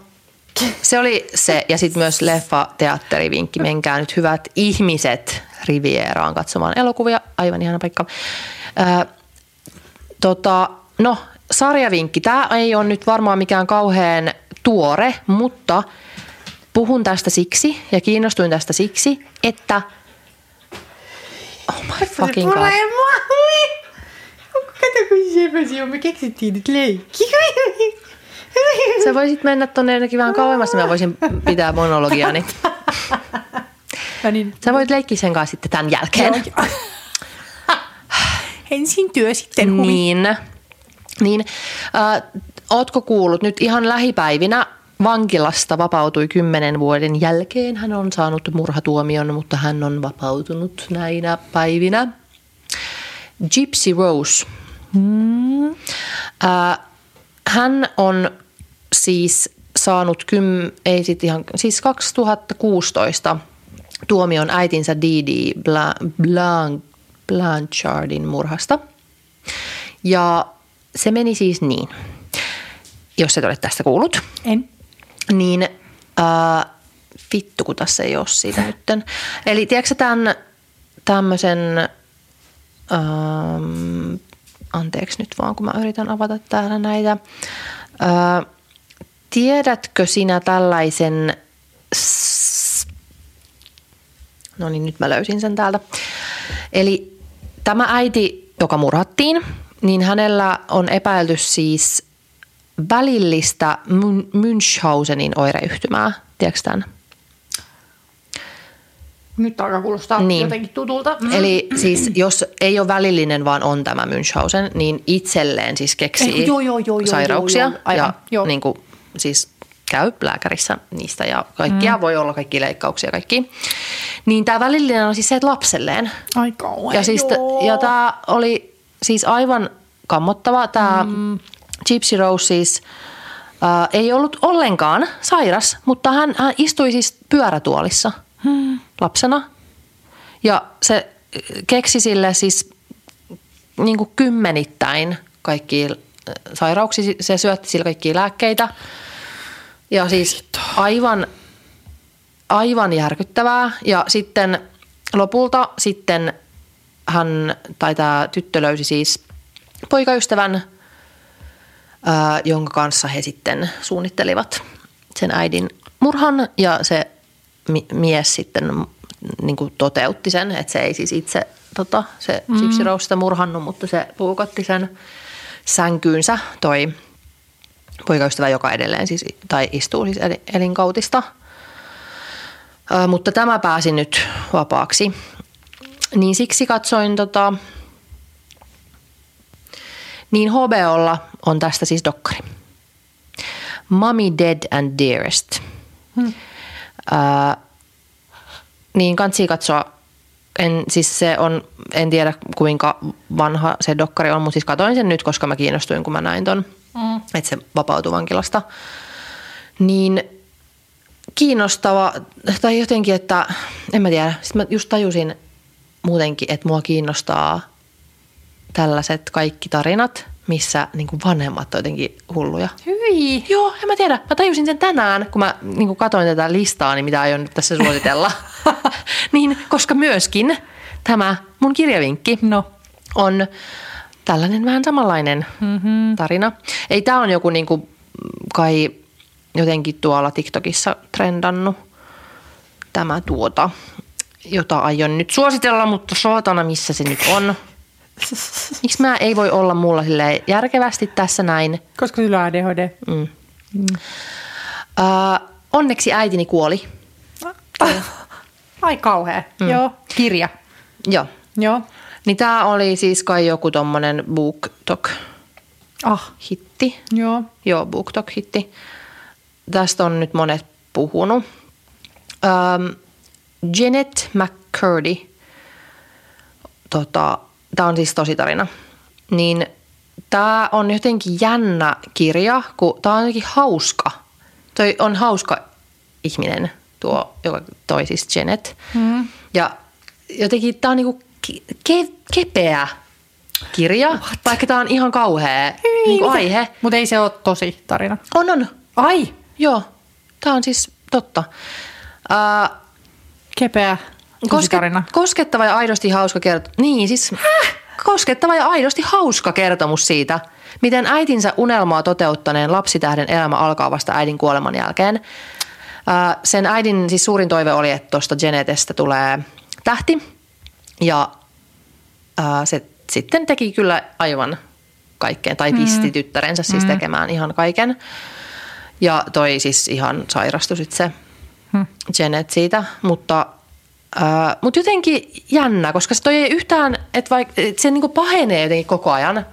se oli se. Ja sitten myös leffa teatterivinkki. Menkää nyt hyvät ihmiset Rivieraan katsomaan elokuvia. Aivan ihana paikka. No, sarjavinkki. Tämä ei ole nyt varmaan mikään kauhean tuore, mutta... Puhun tästä siksi ja kiinnostuin tästä siksi, että... Oh my fucking god. Kato, kun semmoisia me keksittiin nyt leikkiä. Sä voisit mennä tonne jonnekin vähän kauemmas, mä voisin pitää monologiaani. Sä voit leikkiä sen kanssa sitten tämän jälkeen. Ensin työ, sitten huvi. Niin. Ootko kuullut nyt ihan lähipäivinä? Vankilasta vapautui 10 vuoden jälkeen. Hän on saanut murhatuomion, mutta hän on vapautunut näinä päivinä. Gypsy Rose. Hän on siis saanut 2016 tuomion äitinsä Didi Blanchardin murhasta. Ja se meni siis niin, jos et ole tästä kuullut. En. Niin, vittu kun tässä ei ole siitä nytten. Eli tiedätkö tämän tämmöisen, anteeksi nyt vaan kun mä yritän avata täällä näitä. Tiedätkö sinä tällaisen, no niin nyt mä löysin sen täältä. Eli tämä äiti, joka murhattiin, niin hänellä on epäilty siis välillistä Münchhausenin oireyhtymää. Tiedätkö tämän? Nyt alkaa kuulostaa jotenkin tutulta. Eli siis jos ei ole välillinen, vaan on tämä Münchhausen, niin itselleen siis keksii sairauksia. Aivan. Niin kuin, siis käy lääkärissä niistä ja kaikkia. Voi olla kaikki leikkauksia kaikki. Niin tämä välillinen on siis se, että lapselleen. Ai kauan, ja tämä oli siis aivan kammottava tämä... Gypsy Rose siis ei ollut ollenkaan sairas, mutta hän istui siis pyörätuolissa lapsena. Ja se keksi sille siis niin kuin kymmenittäin kaikkia sairauksia. Se syötti sille kaikkia lääkkeitä. Ja siis aivan järkyttävää. Ja sitten lopulta sitten hän tai tämä tyttö löysi siis poikaystävän, jonka kanssa he sitten suunnittelivat sen äidin murhan ja se mies sitten niin kuin toteutti sen, että se ei siis itse se Gypsy Rose sitä murhannut, mutta se puukotti sen sänkyynsä toi poikaystävä, joka edelleen siis, tai istuu siis elinkautista, mutta tämä pääsi nyt vapaaksi. Niin siksi katsoin niin HBOlla on tästä siis dokkari. Mommy Dead and Dearest. Niin kansi katsoa, en tiedä kuinka vanha se dokkari on, mutta siis katoin sen nyt, koska mä kiinnostuin, kun mä näin ton, että se vapautui vankilasta. Niin kiinnostava, tai jotenkin, että en mä tiedä. Sitten mä just tajusin muutenkin, että mua kiinnostaa tällaiset kaikki tarinat, missä niin kuin vanhemmat on jotenkin hulluja. Hyi. Joo, en mä tiedä. Mä tajusin sen tänään, kun mä niin kuin katsoin tätä listaa, niin mitä aion nyt tässä suositella. Niin, koska myöskin tämä mun kirjavinkki on tällainen vähän samanlainen tarina. Ei, tää on joku niin kuin, kai jotenkin tuolla TikTokissa trendannut tämä jota aion nyt suositella, mutta saatana missä se nyt on. Miksi mä ei voi olla mulla silleen järkevästi tässä näin? Koska sillä on ADHD. Onneksi äitini kuoli. Ai kauhea. Joo. Kirja. Joo. Niin tää oli siis kai joku tommonen BookTok-hitti. Joo. Joo, BookTok-hitti. Tästä on nyt monet puhunut. Janet McCurdy. Tää on siis tositarina. Niin tää on jotenkin jännä kirja, kun tää on jotenkin hauska. Toi on hauska ihminen, tuo, joka toi siis Janet. Mm. Ja jotenkin tää on niinku kepeä kirja, what? Vaikka tää on ihan kauhea niinku aihe. Mutta ei se ole tosi tarina. On. Ai! Joo, tää on siis totta. Kepeä tarina. Koskettava ja aidosti hauska kertomus. Niin siis... Koskettava ja aidosti hauska kertomus siitä, miten äitinsä unelmaa toteuttaneen lapsitähden elämä alkaa vasta äidin kuoleman jälkeen. Sen äidin siis suurin toive oli, että tuosta Genetestä tulee tähti. Ja se sitten teki kyllä aivan kaikkeen, tai pisti tyttärensä siis tekemään ihan kaiken. Ja toi siis ihan sairastui sitten se Genet siitä, mutta jotenkin jännä, koska se toi ei yhtään, että se niinku pahenee jotenkin koko ajan.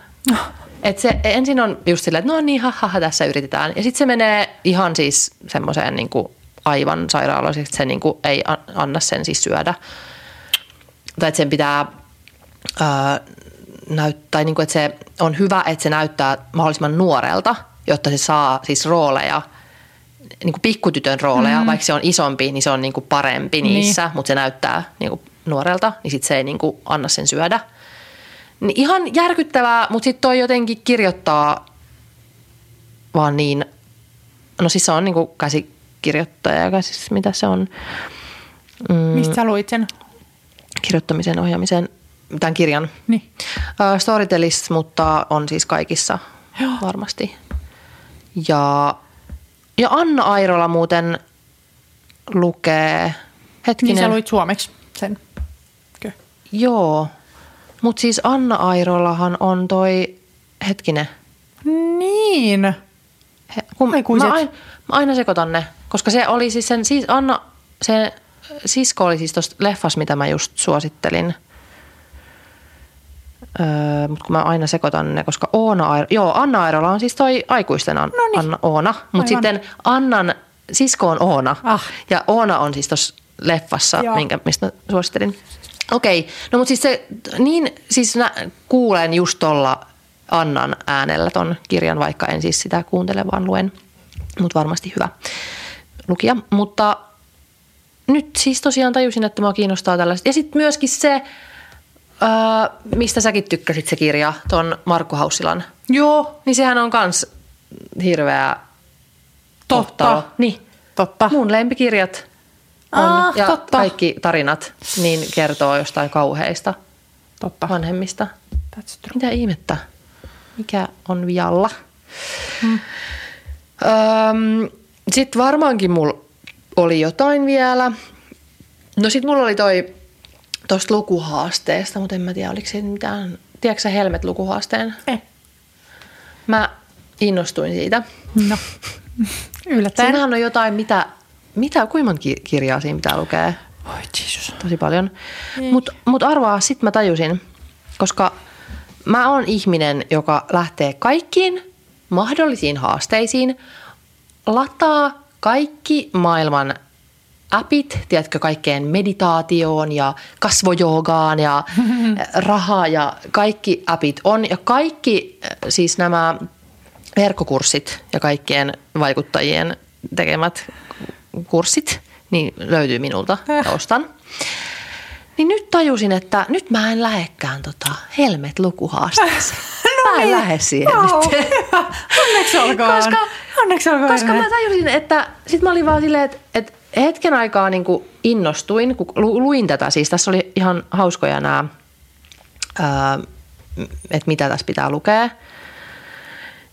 Että se ensin on just silleen, että no niin, haha, tässä yritetään. Ja sitten se menee ihan siis semmoiseen niinku aivan sairaaloiseksi, että se niinku ei anna sen siis syödä. Tai että sen pitää näyttää, niinku, että se on hyvä, että se näyttää mahdollisimman nuorelta, jotta se saa siis rooleja. Niinku pikkutytön rooleja, vaikka se on isompi, niin se on niinku parempi niissä, mutta se näyttää niinku nuorelta, niin sit se ei niinku anna sen syödä. Niin ihan järkyttävää, mutta sit toi jotenkin kirjoittaa vaan niin, no siis se on niinku käsikirjoittaja, siis mitä se on. Mistä sä luit sen? Kirjoittamisen, ohjaamisen, tämän kirjan. Niin. Storytellist, mutta on siis kaikissa varmasti. Ja Anna Airola muuten lukee, hetkinen. Niin sä luit suomeksi sen. Okay. Joo, mutta siis Anna Airolahan on toi, hetkinen. Niin. Mä aina sekoitan ne, koska se oli siis sen, siis Anna, sen sisko oli siis tosta leffas, mitä mä just suosittelin. Mutta kun mä aina sekoitan ne, koska Anna Airola on siis toi aikuisten Oona, mutta sitten Annan sisko on Oona. Ja Oona on siis tossa leffassa, mistä suosittelin. Okei, no mutta siis se, niin siis kuulen just tolla Annan äänellä ton kirjan, vaikka en siis sitä kuuntele, vaan luen. Mutta varmasti hyvä lukija, mutta nyt siis tosiaan tajusin, että mua kiinnostaa tällaista. Ja sitten myöskin se... mistä säkin tykkäsit se kirja, ton Markku Haussilan? Joo. Niin sehän on kans hirveä kohtalo. Niin. Totta. Mun lempikirjat on ja totta. Kaikki tarinat niin kertoo jostain kauheista totta. Vanhemmista. That's true. Mitä ihmettä? Mikä on vialla? Sit varmaankin mulla oli jotain vielä. No sit mulla oli toi... Tuosta lukuhaasteesta, mutta en mä tiedä, oliko se mitään... Tiedätkö sä Helmet-lukuhaasteen? Ei. Mä innostuin siitä. No, yllättäen. Siinähän on jotain, kuinka monta kirjaa siinä pitää lukea. Oi Jeesus. Tosi paljon. Mut arvaa, sit mä tajusin, koska mä oon ihminen, joka lähtee kaikkiin mahdollisiin haasteisiin, lataa kaikki maailman... appit, tiedätkö, kaikkeen meditaatioon ja kasvojoogaan ja rahaa ja kaikki appit on. Ja kaikki siis nämä verkkokurssit ja kaikkien vaikuttajien tekemät kurssit, niin löytyy minulta ja ostan. Niin nyt tajusin, että nyt mä en lähekään Helmet-lukuhaasteeseen. Mä en lähde siihen nyt. Onneksi olkoon. Koska mä tajusin, että sit mä olin vaan silleen, että hetken aikaa niin kuin innostuin, kun luin tätä. Siis tässä oli ihan hauskoja nämä, että mitä tässä pitää lukea.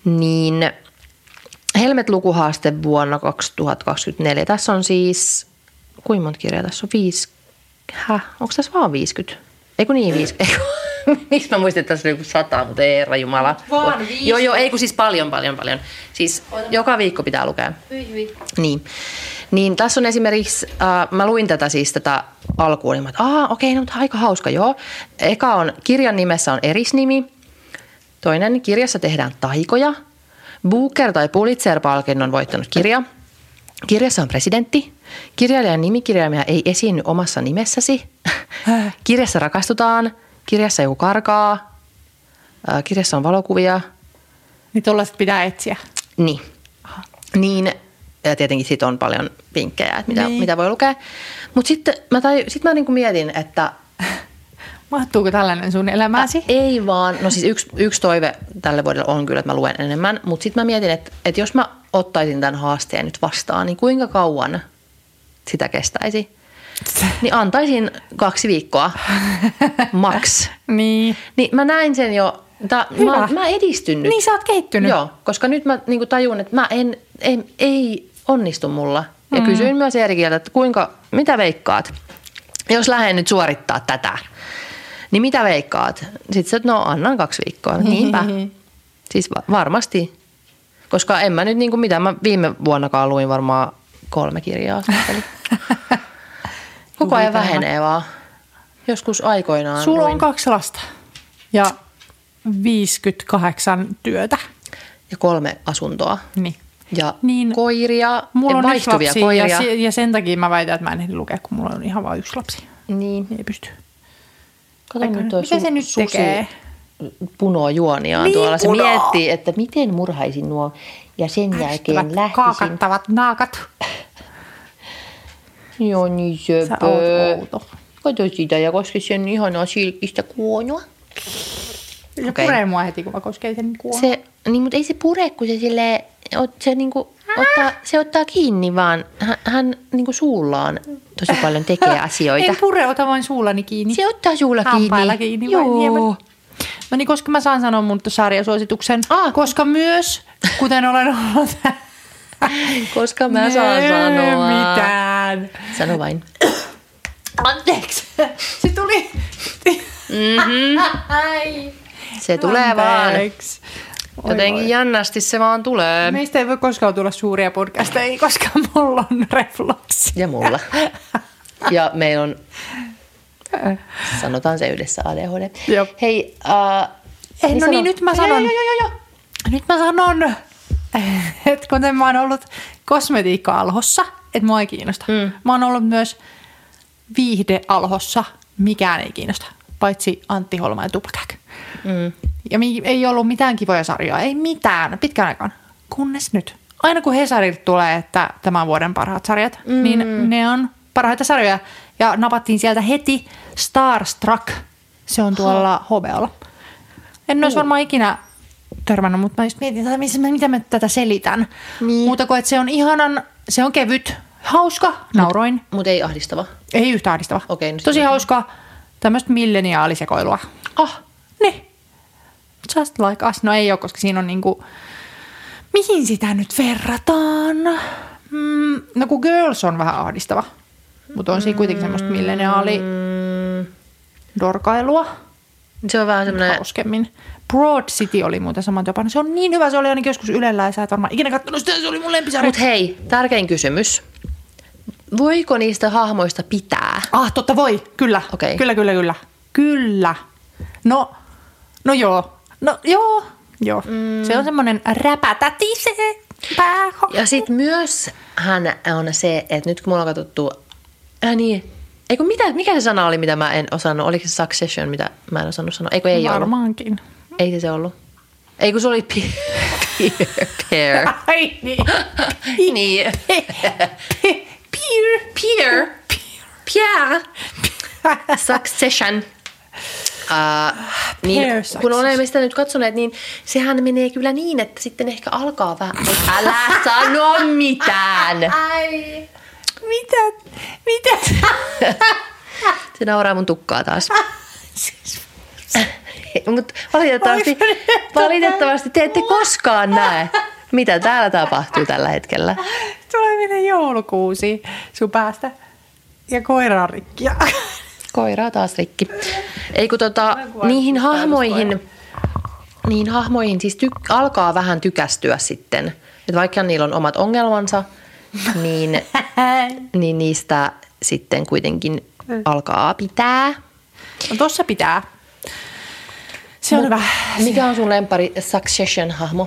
Niin Helmet-lukuhaaste vuonna 2024. Tässä on siis, kuinka monta kirjaa tässä on? 50. Onko tässä vaan 50? Eiku niin 50? Miksi mä muistin, että tässä on joku 100, mutta ei herra jumala. Vaan 50. Joo, eiku siis paljon. Siis joka viikko pitää lukea. Niin. Niin tässä on esimerkiksi, mä luin tätä siis tätä alkuun, niin että okei, no aika hauska, joo. Eka on, kirjan nimessä on erisnimi. Toinen, kirjassa tehdään taikoja. Booker- tai Pulitzer-palkinnon voittanut kirja. Kirjassa on presidentti. Kirjailijan nimikirjaimia ei esiinny omassa nimessäsi. Kirjassa rakastutaan. Kirjassa joku karkaa. Kirjassa on valokuvia. Niin tuollaiset pitää etsiä. Niin. Aha. Niin. Ja tietenkin siitä on paljon vinkkejä, että mitä voi lukea. Mutta sitten mä niinku mietin, että... Mahtuuko tällainen sun elämääsi? Ei vaan. No siis yksi toive tälle vuodelle on kyllä, että mä luen enemmän. Mutta sitten mä mietin, että jos mä ottaisin tämän haasteen nyt vastaan, niin kuinka kauan sitä kestäisi? Niin antaisin 2 viikkoa maks. Niin mä näin sen jo. Mä edistyn nyt. Niin sä oot kehittynyt. Joo, koska nyt mä niinku tajun, että mä ei onnistu mulla. Ja kysyin myös Erikiltä, että mitä veikkaat, jos lähden nyt suorittaa tätä. Niin mitä veikkaat? Sitten sä, no annan 2 viikkoa. Niinpä. Siis varmasti. Koska en mä nyt niinku mitään. Mä viime vuonnakaan luin varmaan 3 kirjaa. Koko ajan vähenee vaan. Joskus aikoinaan. Sulla on 2 lasta. Ja 58 työtä. Ja 3 asuntoa. Niin. Ja koiria. Mulla on vaihtuvia koiria. Ja sen takia mä väitän, että mä en ehdi lukea, kun mulla on ihan vain 1 lapsi. Niin. Ei pysty. Kato nyt toi susi tekee? Punoo juoniaan niin tuolla. Se miettii, että miten murhaisin nuo ja sen jälkeen lähtisin. Kaakattavat naakat. Joo niin söpö. Kato sitä ja koske sen ihanaa silkistä kuonoa. Se puree mua heti, kun mä koskeen sen kuonoa. Niin, mutta ei se pure, kun se silleen, se ottaa kiinni vaan. Hän niinku suullaan tosi paljon tekee asioita. En pure, ota vain suullani kiinni. Se ottaa suulla kiinni. Hampailla kiinni. Joo. No niin, koska mä saan sanoa mun sarjasuosituksen. Koska myös, kuten olen ollut. Koska mä saan sanoa. Mitään. Sano vain. Anteeksi. Se tuli. Se tulee vaan. Jotenkin jännästi se vaan tulee. Meistä ei voi koskaan tulla suuria podcasteja, koska mulla on refluksi. Ja mulla. Ja meillä on, sanotaan se yhdessä, ADHD. Jop. Hei, nyt mä sanon, että kuten mä oon ollut kosmetiikka-alhossa, että mua ei kiinnosta. Mä oon ollut myös viihde-alhossa, mikään ei kiinnosta, paitsi Antti Holma ja Tupac. Ja ei ollut mitään kivoja sarjoja, ei mitään, pitkään aikaan, kunnes nyt. Aina kun Hesarilta tulee, että tämän vuoden parhaat sarjat, niin ne on parhaita sarjoja. Ja napattiin sieltä heti Starstruck, se on tuolla HBOlla. En olisi varmaan ikinä törmännyt, mutta mä just mietin, mitä mä tätä selitän. Niin. Muuta kuin, että se on ihanan, se on kevyt, hauska, nauroin. Mutta ei ahdistava? Ei yhtä ahdistava. Okay, tosi hauska, tämmöistä milleniaalisekoilua. Niin. Just like us. No ei ole, koska siinä on niinku... Mihin sitä nyt verrataan? No kun Girls on vähän ahdistava. Mutta on siinä kuitenkin semmoista milleniaali dorkailua. Se on vähän semmoinen... Hauskemmin. Broad City oli muuten saman tapana. Se on niin hyvä. Se oli ainakin joskus Ylellä ja sä et varmaan ikinä katsonut sitä. Se oli mun lempisarja. Mut hei, tärkein kysymys. Voiko niistä hahmoista pitää? Totta voi. Kyllä. Okay. Kyllä. Kyllä. No joo. Se on semmoinen räpätäti se pääho. Ja sitten myös hän on se, että nyt kun mulla on katsottu, niin, eikö mikä se sana oli, mitä mä en osannut? Oliko se Succession, mitä mä en osannut sanoa? Eikö ei ollut? Varmaankin. Ei se ollut. Eikö se oli Peer. Ai niin. Niin. Peer. Succession. Niin, kun olemme sitä nyt katsoneet, niin sehän menee kyllä niin, että sitten ehkä alkaa vähän, että älä sano mitään. Ai, mitä? Se nauraa mun tukkaa taas. Mut valitettavasti te ette koskaan näe, mitä täällä tapahtuu tällä hetkellä. Tulee mennä joulukuusi sun päästä ja koira on rikki. Koiraa taas rikki. Eikö niihin hahmoihin siis alkaa vähän tykästyä sitten. Että vaikka niillä on omat ongelmansa, niin Niin niistä sitten kuitenkin alkaa pitää. No tossa pitää. Se on hyvä. Mikä on sun lempari Succession-hahmo?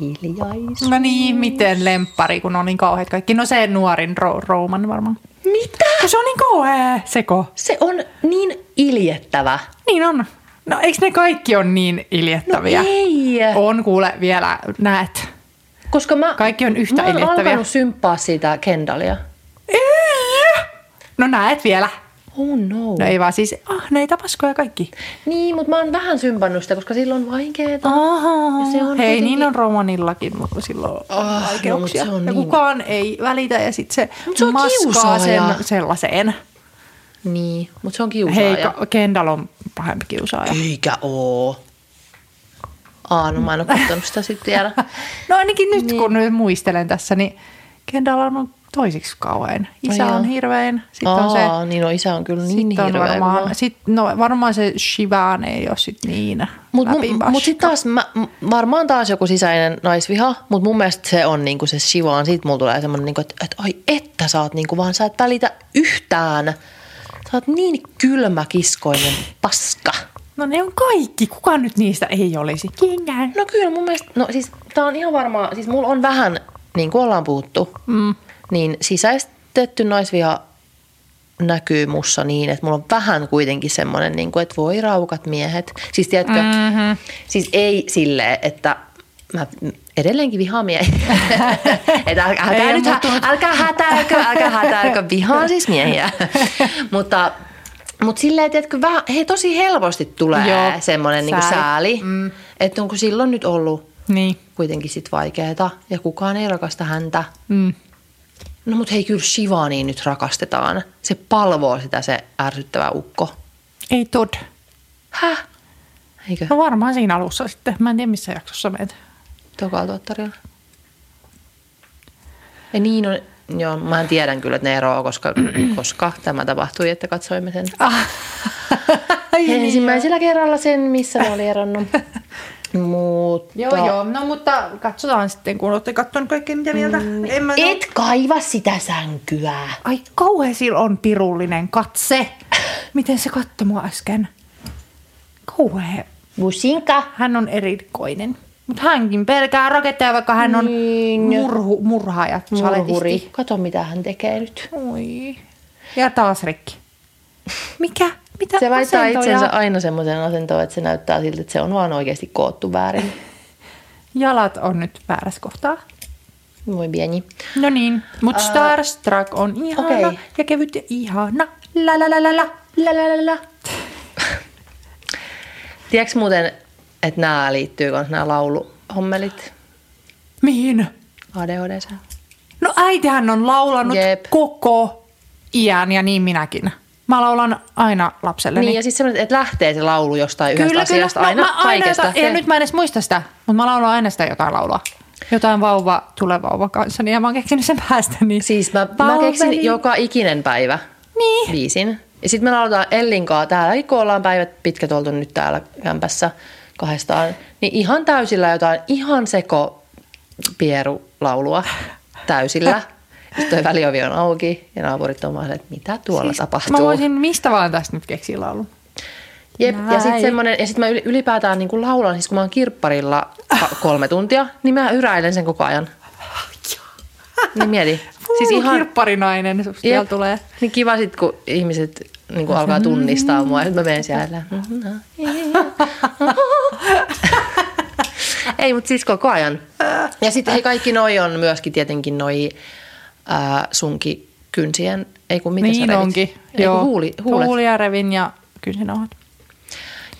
Hiljaisuus. No niin, miten lemppari, kun on niin kauheat kaikki. No se nuorin Roman varmaan. Mitä? No se on niin kauhea seko. Se on niin iljettävä. Niin on. No eikö ne kaikki on niin iljettäviä? No ei. On kuule vielä, näet. Koska kaikki on yhtä iljettäviä. Mä oon alkanut symppaa siitä Kendallia. Ei. No näet vielä. Oh no. No ei vaan siis, näitä paskoja kaikki. Niin, mutta mä oon vähän sympannut sitä, koska sillä on vaikeeta. Hei, kuitenkin... niin on romanillakin, mutta silloin on vaikeuksia. No, ja kukaan ei välitä ja sit se, se maskaa sen sellaiseen. Niin, mutta se on kiusaaja. Hei, Kendall on pahempi kiusaaja. Eikä oo. No mä en oo kattonut sitä sitten tiedä. No ainakin nyt niin. Kun nyt muistelen tässä, niin Kendall on... toisiksi kauhean. Isä on hirveän. Niin no isä on kyllä niin hirveä. Varmaan se Shivan ei ole sit niin läpipaska. Mutta sitten taas, varmaan taas joku sisäinen naisviha, mutta mun mielestä se on niinku se Shivan. Sitten mulla tulee semmoinen, niinku, että ai että sä oot niinku vaan, sä et välitä yhtään. Sä oot niin kylmäkiskoinen paska. No ne on kaikki. Kuka nyt niistä ei olisi? Kengään. No kyllä mun mielestä, no siis tää on ihan varmaan, siis mulla on vähän, niin kuin ollaan puhuttu, niin sisäistetty naisviha näkyy mussa niin, että mulla on vähän kuitenkin semmoinen, niin kuin, että voi raukat miehet. Siis tiedätkö, siis ei silleen, että mä edelleenkin vihaan miehiä. Älkää hätäilkö, vihaan siis miehiä. Mutta silleen, tiedätkö, vähän, hei tosi helposti tulee semmoinen niin kuin sääli, että onko silloin nyt ollut kuitenkin sit vaikeeta ja kukaan ei rakasta häntä. No mut hei, kyllä Shivania nyt rakastetaan. Se palvoo sitä se ärsyttävä ukko. Ei tod. Häh? Eikö? No varmaan siinä alussa sitten. Mä en tiedä missä jaksossa meet. Tokaa tuottarilla. Ja niin on, joo, mä tiedän kyllä, että ne eroaa, koska tämä tapahtui, että katsoimme sen. Ensimmäisellä kerralla sen, missä ne oli eronnut. Mutta... Joo, no mutta katsotaan sitten, kun olette katsoneet kaikkea, mitä mieltä. Et kaiva sitä sänkyä. Ai kauhean sillä on pirullinen katse. Miten se katsoi mua äsken? Kauhean. Businka. Hän on erikoinen. Mutta hänkin pelkää raketteja, vaikka hän on murhaaja. Murhuri. Kato, mitä hän tekee nyt. Oi. Ja taas rikki. Mikä? Mitä se väittää itsensä aina semmoisen asentoon, että se näyttää siltä, että se on vaan oikeasti koottu väärin. Jalat on nyt väärässä kohtaa. Voi pieni. No niin, mutta Starstruck on ihana ja kevyt ja ihana. La la la la. Tiedätkö muuten, että nämä liittyy myös nämä lauluhommelit? Mihin? ADHD. No äitihän on laulanut koko iän ja niin minäkin. Mä laulan aina lapselleni. Niin ja siis semmoinen, että lähtee se laulu jostain yhdestä asiasta aina kaikesta. Nyt mä en edes muista sitä, mutta mä laulan aina sitä jotain laulua. Jotain tulee vauva kanssani ja mä oon keksinyt sen päästäni. Siis mä keksin joka ikinen päivä biisin. Ja sit me lauletaan Ellin kaa täällä, kun ollaan päivät pitkät oltu nyt täällä kämpässä kahdestaan. Niin ihan täysillä jotain ihan sekopierulaulua täysillä. Sitten toi väliovi on auki ja naapurit on mahdollinen, että mitä tuolla siis tapahtuu. Mä voisin mistä vaan tästä nyt keksiä laulun. Jep, ja sit mä ylipäätään niin kuin laulan, siis kun mä oon kirpparilla 3 tuntia, niin mä yräilen sen koko ajan. Niin mieti. Siis ihan kirpparinainen susta vielä tulee. Niin kiva sit, kun ihmiset niin kuin alkaa tunnistaa mua ja sit mä menen siellä. Ei, mut siis koko ajan. Ja sitten kaikki noi on myöskin tietenkin noi... sunki kynsien, ei kun mitä niin sä revit? Onkin, ei joo. Huulia revin ja kynsinauhat.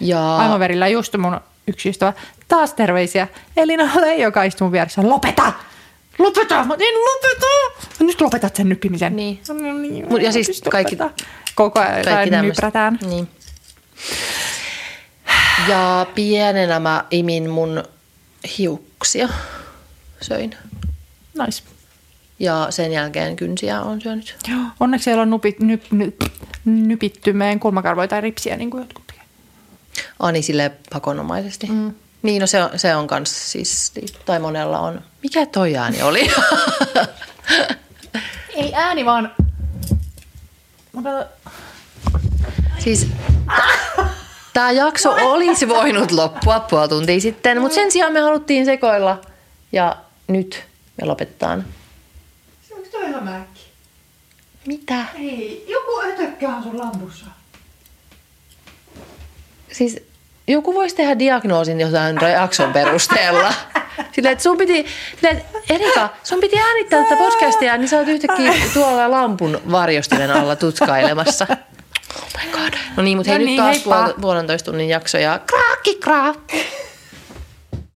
Ja... aivan verillä just mun yksi ystävä. Taas terveisiä Elinalle, joka istui mun vieressä. Lopeta! Lopeta! Mä en lopeta! Nyt lopetat sen nyppimisen. Niin. Ja siis kaikki... koko ajan nyprätään. Niin. Ja pienenä mä imin mun hiuksia. Söin. Nice. Ja sen jälkeen kynsiä on syönyt. Joo, onneksi siellä on nypittymeen kulmakarvoja tai ripsiä, niin kuin jotkut tekee. Niin silleen pakonomaisesti. Niin, no se on kans siis, tai monella on. Mikä toi ääni oli? Ei ääni, vaan... Siis... Tämä jakso olisi voinut loppua puoli tuntia sitten, mutta sen sijaan me haluttiin sekoilla ja nyt me lopetetaan. Se onko toi hämähäkki? Mitä? Ei, joku ötökkä on sun lampussa. Siis joku voisi tehdä diagnoosin jotain jakson perusteella. Silleen, että Erika, sun piti äänittää tätä podcastia, niin sä oot yhtäkkiä tuolla lampun varjostimen alla tutkailemassa. Oh my god. No niin, mutta hei, nyt taas puolentoista tunnin jakso ja kraakki kraakki.